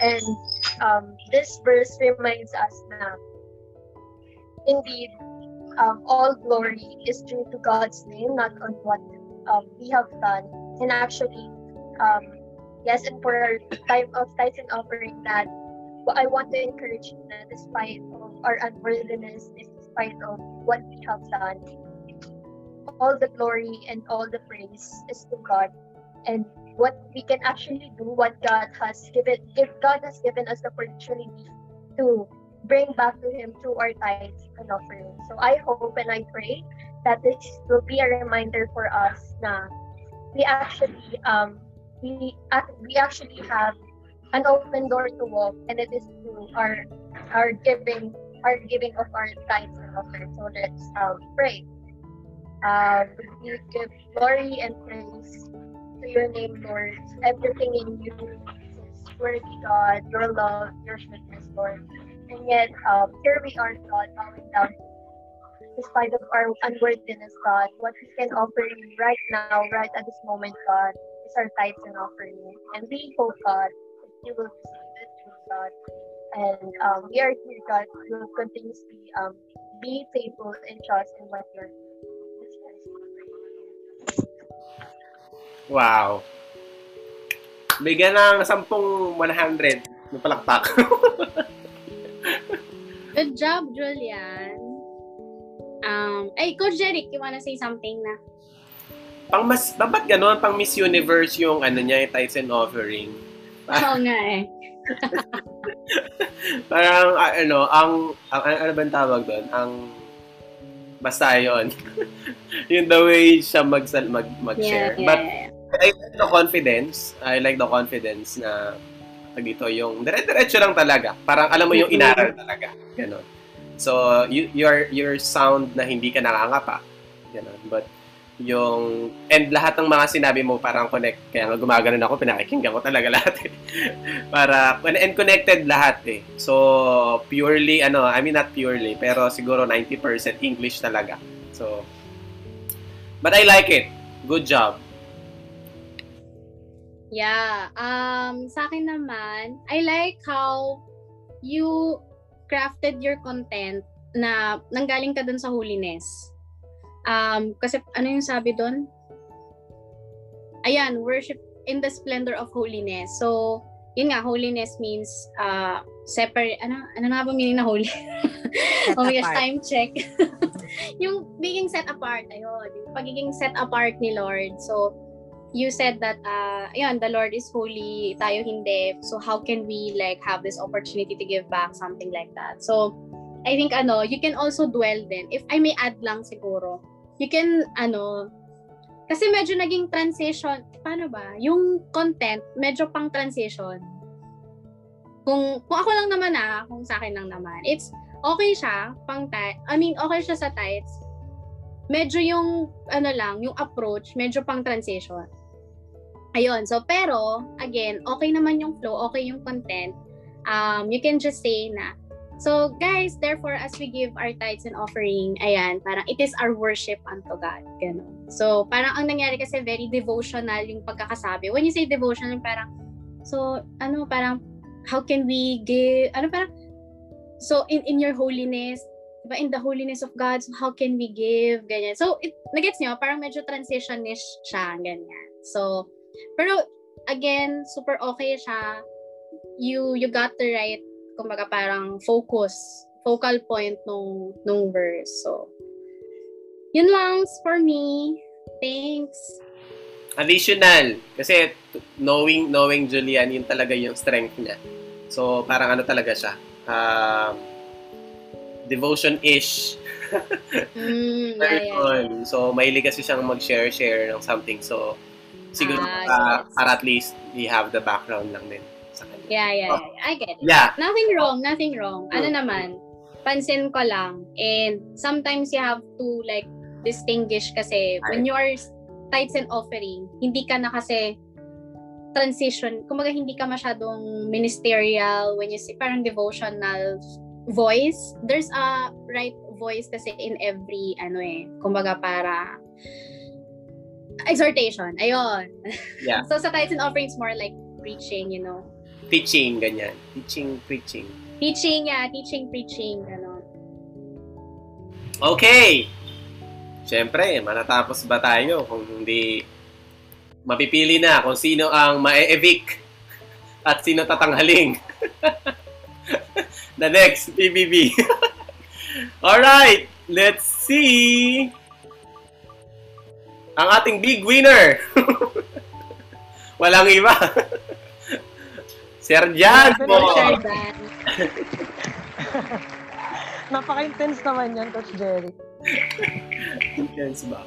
And this verse reminds us na indeed, all glory is due to God's name, not on what we have done. And actually, yes, and for our time of tithing offering, that I want to encourage you that despite of our unworthiness, despite of what we have done, all the glory and all the praise is to God. And what we can actually do, what God has given, if God has given us the opportunity to bring back to Him through our tithes and offerings. So I hope and I pray that this will be a reminder for us na we actually have an open door to walk, and it is through our giving of our tithes and offerings. So let's pray. We give glory and praise to your name, Lord. Everything in you is worthy, God. Your love, your goodness, Lord. And yet, here we are, God, bowing down. Despite of our unworthiness, God, what we can offer you right now, right at this moment, God, is our tithes and offerings. And we hope, God, that you will receive it through, God. And we are here, God, we will continuously be faithful and trust in what you're doing. Wow. Bigyan ng 10 100 ng palakpak. Good job, Julian. Coach Jeric, you wanna say something na? Dapat ganun, pang Miss Universe yung ano niya, yung tithes and offering. Oo nga eh. Parang ano, ano bang tawag doon? Basta yun. Yung the way siya mag-share. Yeah. But I like the confidence. I like the confidence na dito yung dire-diretso lang talaga. Parang alam mo yung inaral talaga. Ganon. So you're sound na hindi ka nangangapa. Ganon. But yung lahat ng mga sinabi mo parang connect. Kaya nga gumagano'n ako, pinakikinggan ko talaga lahat. Para and connected lahat eh. So purely I mean not purely, pero siguro 90% English talaga. So but I like it. Good job. Yeah. Sa akin naman, I like how you crafted your content na nanggaling ka dun sa holiness. Kasi ano yung sabi dun? Ayan, worship in the splendor of holiness. So, yun nga, holiness means separate. Ano nga ba meaning na holy? Oh my gosh, time check. Yung being set apart, ayun. Yung pagiging set apart ni Lord. So, you said that the Lord is holy, tayo hindi, so how can we have this opportunity to give back, something like that. So I think you can also dwell then, if I may add lang siguro, you can kasi medyo naging transition, paano ba yung content, medyo pang transition. Kung ako lang naman kung sa akin lang naman, it's okay siya okay siya sa tithes, medyo yung yung approach medyo pang transition. Ayun, so pero again, okay naman yung flow, okay yung content. You can just say na, so guys, therefore as we give our tithes and offering, ayan, parang it is our worship unto God. Ganun. So parang ang nangyari kasi very devotional yung pagkakasabi. When you say devotional, parang how can we give, so in your holiness, diba, in the holiness of God, so how can we give, ganyan. So it nagets niyo, parang medyo transition-ish siya, ganyan. So pero again, super okay siya. You got the right, kumbaga parang focal point nung verse. So, yun lang for me. Thanks. Additional. Kasi knowing Julian, yun talaga yung strength niya. So, parang talaga siya. Devotion-ish. Yeah. So, mahilig kasi siyang mag-share ng something. So, siguro yes. Para at least we have the background lang din. Yeah. I get it. Yeah. Nothing wrong. Ano naman, pansin ko lang. And sometimes you have to distinguish kasi when you are tithes and offering, hindi ka na kasi transition. Kumbaga, hindi ka masyadong ministerial when you say parang devotional voice, there's a right voice kasi in every kumbaga para exhortation, ayun. Yeah. So sa tithes and offerings more like preaching, you know. Teaching, ganyan. Teaching. Teaching, ano. Okay. Siyempre, manatapos ba tayo kung hindi mapipili na kung sino ang ma-evict at sino tatanghaling. The next, PBB. Alright, let's see. Ang ating big winner. Walang iba. Sir Jan po. Napaka-intense naman yan, Coach Jeric. Intense ba?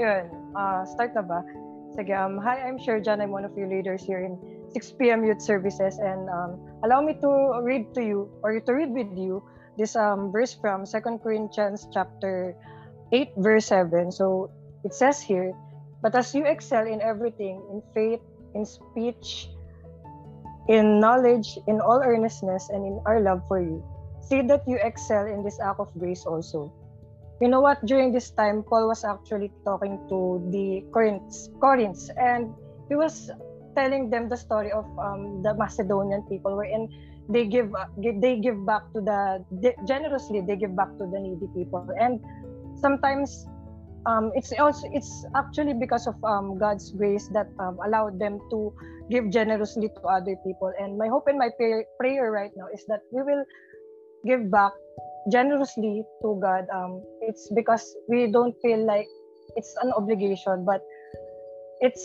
Ayun, start na ba? Sige, hi, I'm Sherjan. I'm one of your leaders here in 6 p.m. Youth Services, and allow me to read to you, or to read with you, this verse from Second Corinthians chapter 8, verse 7. So, it says here, "But as you excel in everything, in faith, in speech, in knowledge, in all earnestness, and in our love for you, see that you excel in this act of grace also." You know what? During this time, Paul was actually talking to the Corinthians, and he was telling them the story of the Macedonian people, wherein they give back to generously. They give back to the needy people, and sometimes it's actually because of God's grace that allowed them to give generously to other people. And my hope and my prayer right now is that we will give back generously to God. It's because we don't feel like it's an obligation, but it's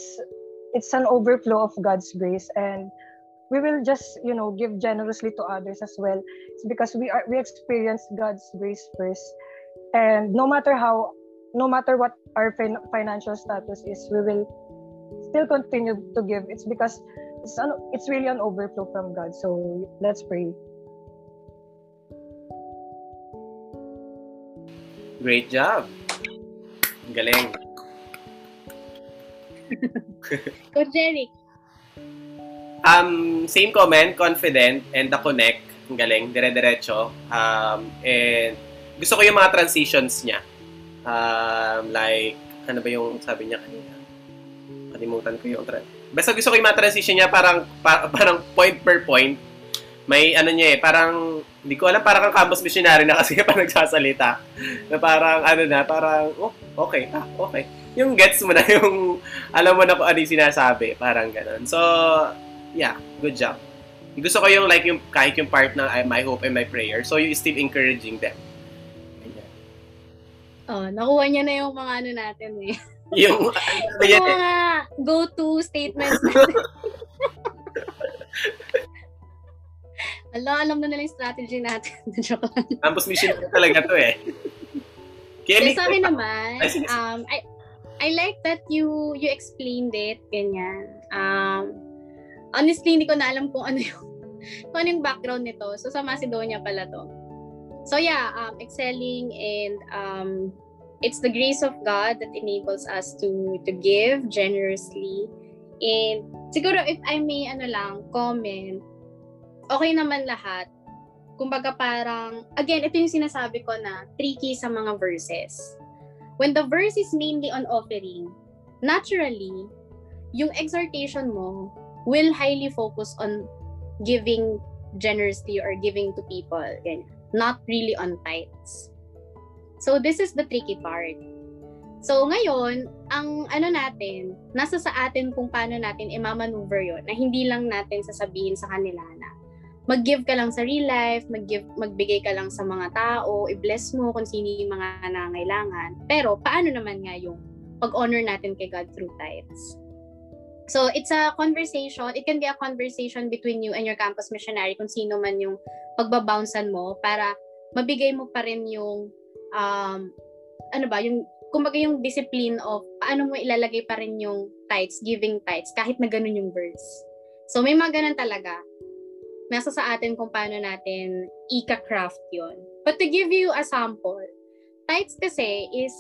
an overflow of God's grace, and we will just, you know, give generously to others as well. It's because we experience God's grace first, and no matter what our financial status is, we will still continue to give. It's because it's really an overflow from God. So let's pray. Great job. Galing. Coach Jeric. Same comment, confident, and the connect. Galing, dire-diretso. And gusto ko yung mga transitions niya. Like, ano ba yung sabi niya kanina? Kalimutan ko yung basta gusto ko yung mga transition niya, parang point per point. May ano niya parang hindi ko alam, parang campus missionary na kasi pa nagsasalita. Na parang oh, okay. Okay. Yung gets mo na, yung alam mo na kung ano yung sinasabi, parang ganun. So, yeah, good job. Gusto ko yung like yung kahit yung part ng my hope and my prayer. So, you still encouraging them. Ayan. Oh, nakuha niya na yung mga natin eh. Yung yung mga go-to statements natin. Alam na nila yung strategy natin. Campus mission talaga to eh. So, sabi naman, I like that you explained it, ganyan. Honestly, hindi ko na alam kung ano yung background nito. So, sa Macedonia pala to. So, yeah, excelling, and it's the grace of God that enables us to give generously. And siguro, if I may, comment, okay naman lahat. Kumbaga parang, again, ito yung sinasabi ko na tricky sa mga verses. When the verse is mainly on offering, naturally, yung exhortation mo will highly focus on giving generously or giving to people. Again, not really on tithes. So, this is the tricky part. So, ngayon, ang natin, nasa sa atin kung paano natin i-maneuver yun, na hindi lang natin sasabihin sa kanila na mag-give ka lang sa real life, magbigay ka lang sa mga tao, i-bless mo kung sino yung mga nangangailangan. Pero, paano naman nga yung pag-honor natin kay God through tithes? So, it's a conversation. It can be a conversation between you and your campus missionary kung sino man yung pagbabouncean mo para mabigay mo pa rin yung, kumbaga yung discipline of paano mo ilalagay pa rin yung tithes, giving tithes, kahit na ganun yung verse. So, may mga ganun talaga. Nasa sa atin kung paano natin ika-craft yun. But to give you a sample, tithes kasi is,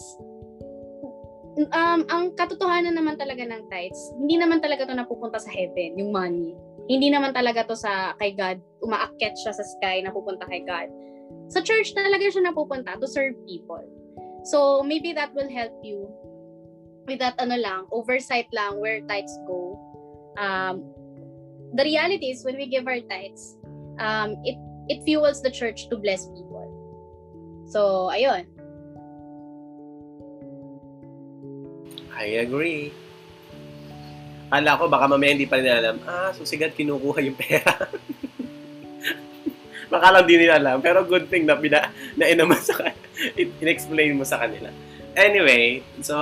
ang katotohanan naman talaga ng tithes, hindi naman talaga ito napupunta sa heaven, yung money. Hindi naman talaga to sa kay God, umaakyat siya sa sky, napupunta kay God. Sa church talaga siya napupunta to serve people. So maybe that will help you with that oversight lang where tithes go. The reality is when we give our tithes, it fuels the church to bless people. So ayun. I agree. Akala ko, baka mamaya hindi pa rin alam, so si God kinukuha yung pera. Baka lang di nila alam, pero good thing na nainaman sa kanila. In-explain mo sa kanila. Anyway, so,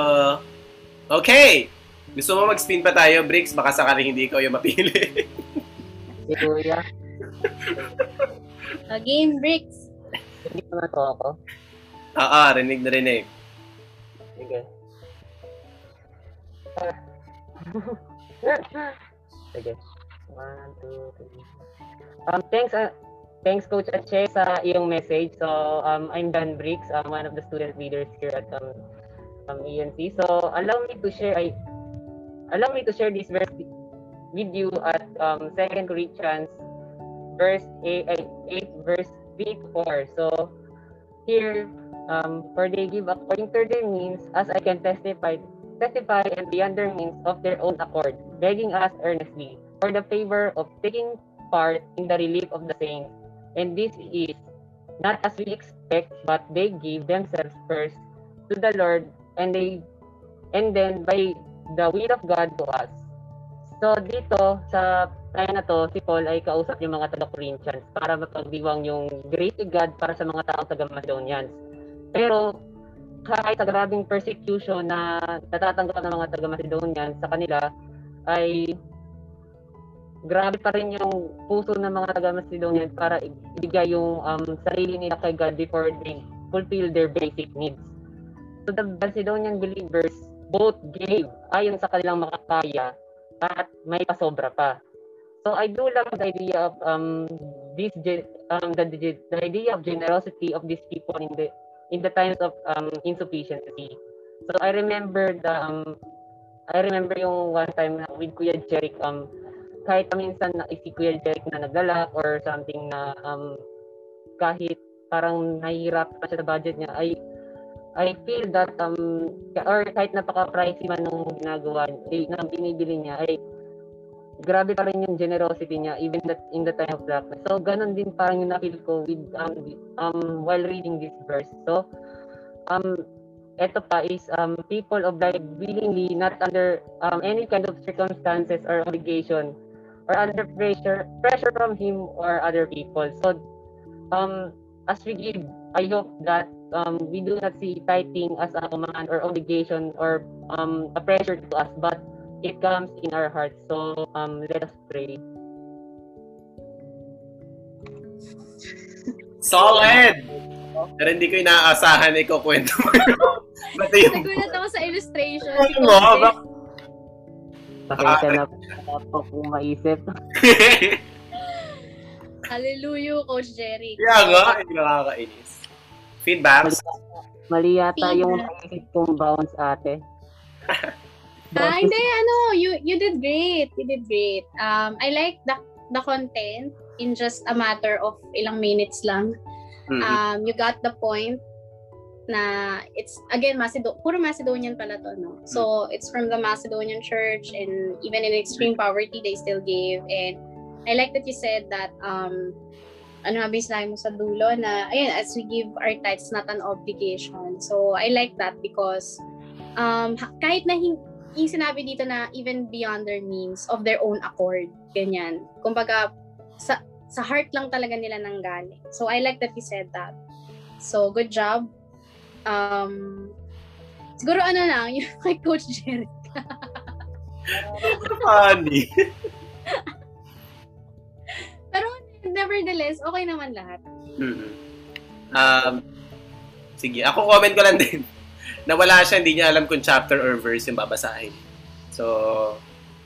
okay! Gusto mo mag-spin pa tayo, Briggs? Baka sakaling hindi ko yung mapili. Siguro yan. Game, Briggs! Rinig na to ako? Oo, rinig na rinig. Okay. Sige. 1, 2, 3. Thanks Coach Ache sa iyong message. So, I'm Dan Briggs, one of the student leaders here at ENC. So, allow me to share this verse with you at Second Corinthians 8 verse 3-4. So, here, for they give according to their means, as I can testify and beyond their means of their own accord, begging us earnestly for the favor of taking part in the relief of the saints. And this is not as we expect, but they give themselves first to the Lord, and then by the will of God to us. So dito sa tayo na to, si Paul ay kausap yung mga taga-Corinthians para mapagdiwang yung grace of God para sa mga taong taga-Macedonians. Pero kahit sa grabing persecution na natatanggap ng mga taga-Macedonian sa kanila, ay grabe pa rin yung puso ng mga taga-Macedonian para ibigay yung sarili nila kay God before they fulfill their basic needs. So the Macedonian believers both gave ayon sa kanilang makakaya at may pasobra pa. So I do love the idea of the idea of generosity of these people in the times of insufficiency. So I remember yung one time with Kuya Jeric, kahit minsan na si Kuya Jeric na naglalak or something na kahit parang nahihirap pa siya sa budget niya, I feel that or kahit napaka-pricey man nung ginagawa na binibili niya, ay grabe pa rin yung generosity niya even that in the time of darkness. So ganun din parang yung na-feel ko with while reading this verse. So eto pa is people oblige willingly, not under any kind of circumstances or obligation or under pressure from him or other people. So as we give, I hope that we do not see tithing as a command or obligation or a pressure to us, but it comes in our hearts. So let us pray. Solid! Pero hindi ko inaasahan na ikukwento mo yun. Nagulat ako sa illustration. Pakita na po kung maisip. Hallelujah, Coach Jeric. Kaya nga, hindi nakakainis. Feedbacks? Mali yata yung naisip kong bounce ate. Hindi, you did great. I like the content in just a matter of ilang minutes lang. You got the point na it's again puro Macedonian pala to, no? So it's from the Macedonian church, and even in extreme poverty they still gave. And I like that you said that mo sa dulo na ayun, as we give our tithes, not an obligation. So I like that because kahit na yung sinabi dito na even beyond their means of their own accord, ganyan. Kumbaga, sa heart lang talaga nila nanggaling. So, I like that you said that. So, good job. Siguro yung kay Coach Jeric. Funny. Pero, nevertheless, okay naman lahat. Sige, ako comment ko lang din. Nawala siya, hindi niya alam kung chapter or verse yung babasahin. So,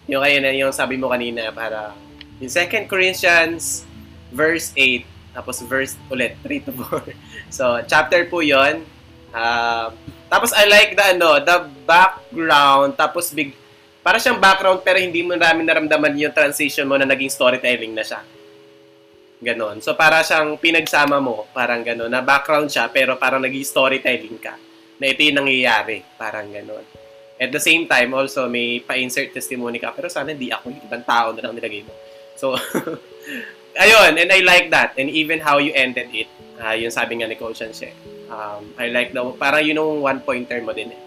yung kayo na yung sabi mo kanina, para yung 2 Corinthians verse 8, tapos verse ulit, 3-4. So, chapter po yun. Tapos I like the background, tapos Para siyang background pero hindi mo namin naramdaman yung transition mo na naging storytelling na siya. Ganon. So, para siyang pinagsama mo, parang ganon, na background siya pero parang naging storytelling ka. Na ito yung nangyayari, parang ganon. At the same time, also, may pa-insert testimony ka, pero sana hindi ako, yung ibang tao na lang nilagay mo. So, ayun, and I like that. And even how you ended it, yun sabi nga ni Toshan She, I like the, parang yun yung one-pointer mo din eh.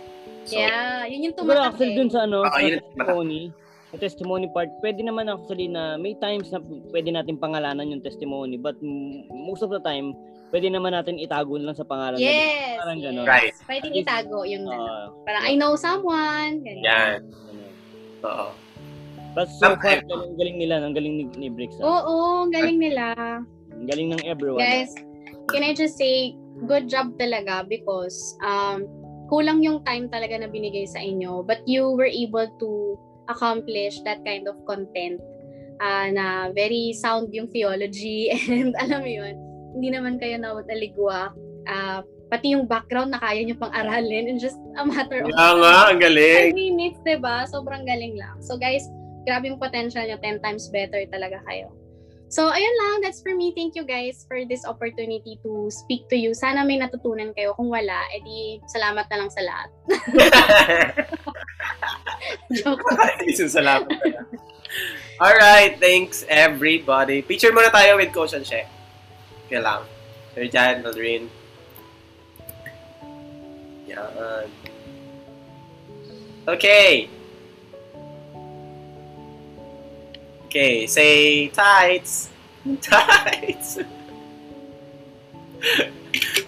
So, yeah, yun yung tumatak eh. Dun sa ano, sa testimony, sa testimony part, pwede naman actually na may times na pwede natin pangalanan yung testimony, but most of the time, pwede naman natin itago lang sa pangalan. Yes. Parang gano'n. Right. Pwede itago yung gano'n. Parang, I know someone. Gano'n. Yan. Oo. But so far, ang galing nila. Ang galing ni Bricks. Oo, ang galing nila. Ang galing ng everyone. Guys, can I just say, good job talaga because kulang yung time talaga na binigay sa inyo. But you were able to accomplish that kind of content na very sound yung theology and alam mo yun. Hindi naman kayo nawataligwa. Pati yung background na kaya nyo pang aralin and just a matter of... Yeah nga, ang galing. 5 minutes, diba? Sobrang galing lang. So guys, grabe yung potential nyo. 10 times better talaga kayo. So, ayun lang. That's for me. Thank you guys for this opportunity to speak to you. Sana may natutunan kayo. Kung wala, edi salamat na lang sa lahat. Joke. Salamat na lang. Alright, thanks everybody. Picture muna tayo with Coach and She. Okay lang. Sir Jan, Aldrin. Yan. Okay. Okay, say tights. Tights.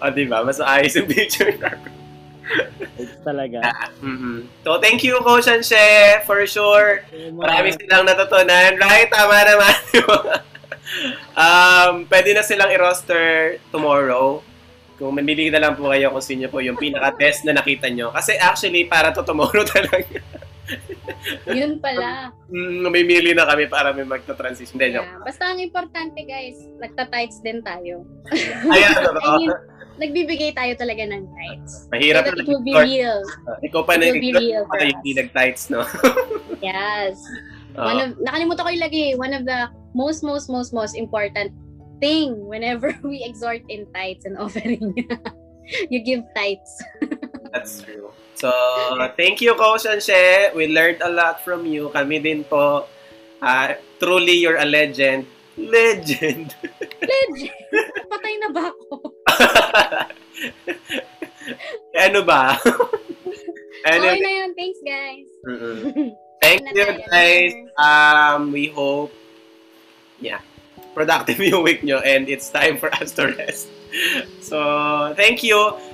O, diba? Mas ayos yung picture natin. It's talaga. So, thank you, Coach and She, for sure. Marami silang natutunan. Right? Tama naman. Pwede na silang i-roster tomorrow. Kung mamimili na lang po kayo kung sino po yung pinaka-best na nakita nyo. Kasi actually, para to tomorrow talaga. Yun pala. Mamimili na kami para may magta-transition. Yeah. Basta ang importante guys, nagta-tights din tayo. Ayan, I mean, nagbibigay tayo talaga ng tights. Mahirap so na. It will be real. Ikaw pa na yung nag-tights, no? Yes. Nakalimutan ko ilagay, one of the most important thing whenever we exhort in tithes and offering. You give tithes. That's true. So, thank you, Coach and She. We learned a lot from you. Kami din po. Truly, you're a legend. Legend! Legend! Patay na ba ako? Ano ba? Okay na yun. Thanks, guys. Thank you, guys. We hope, yeah, productive yung week nyo and it's time for us to rest. So, thank you.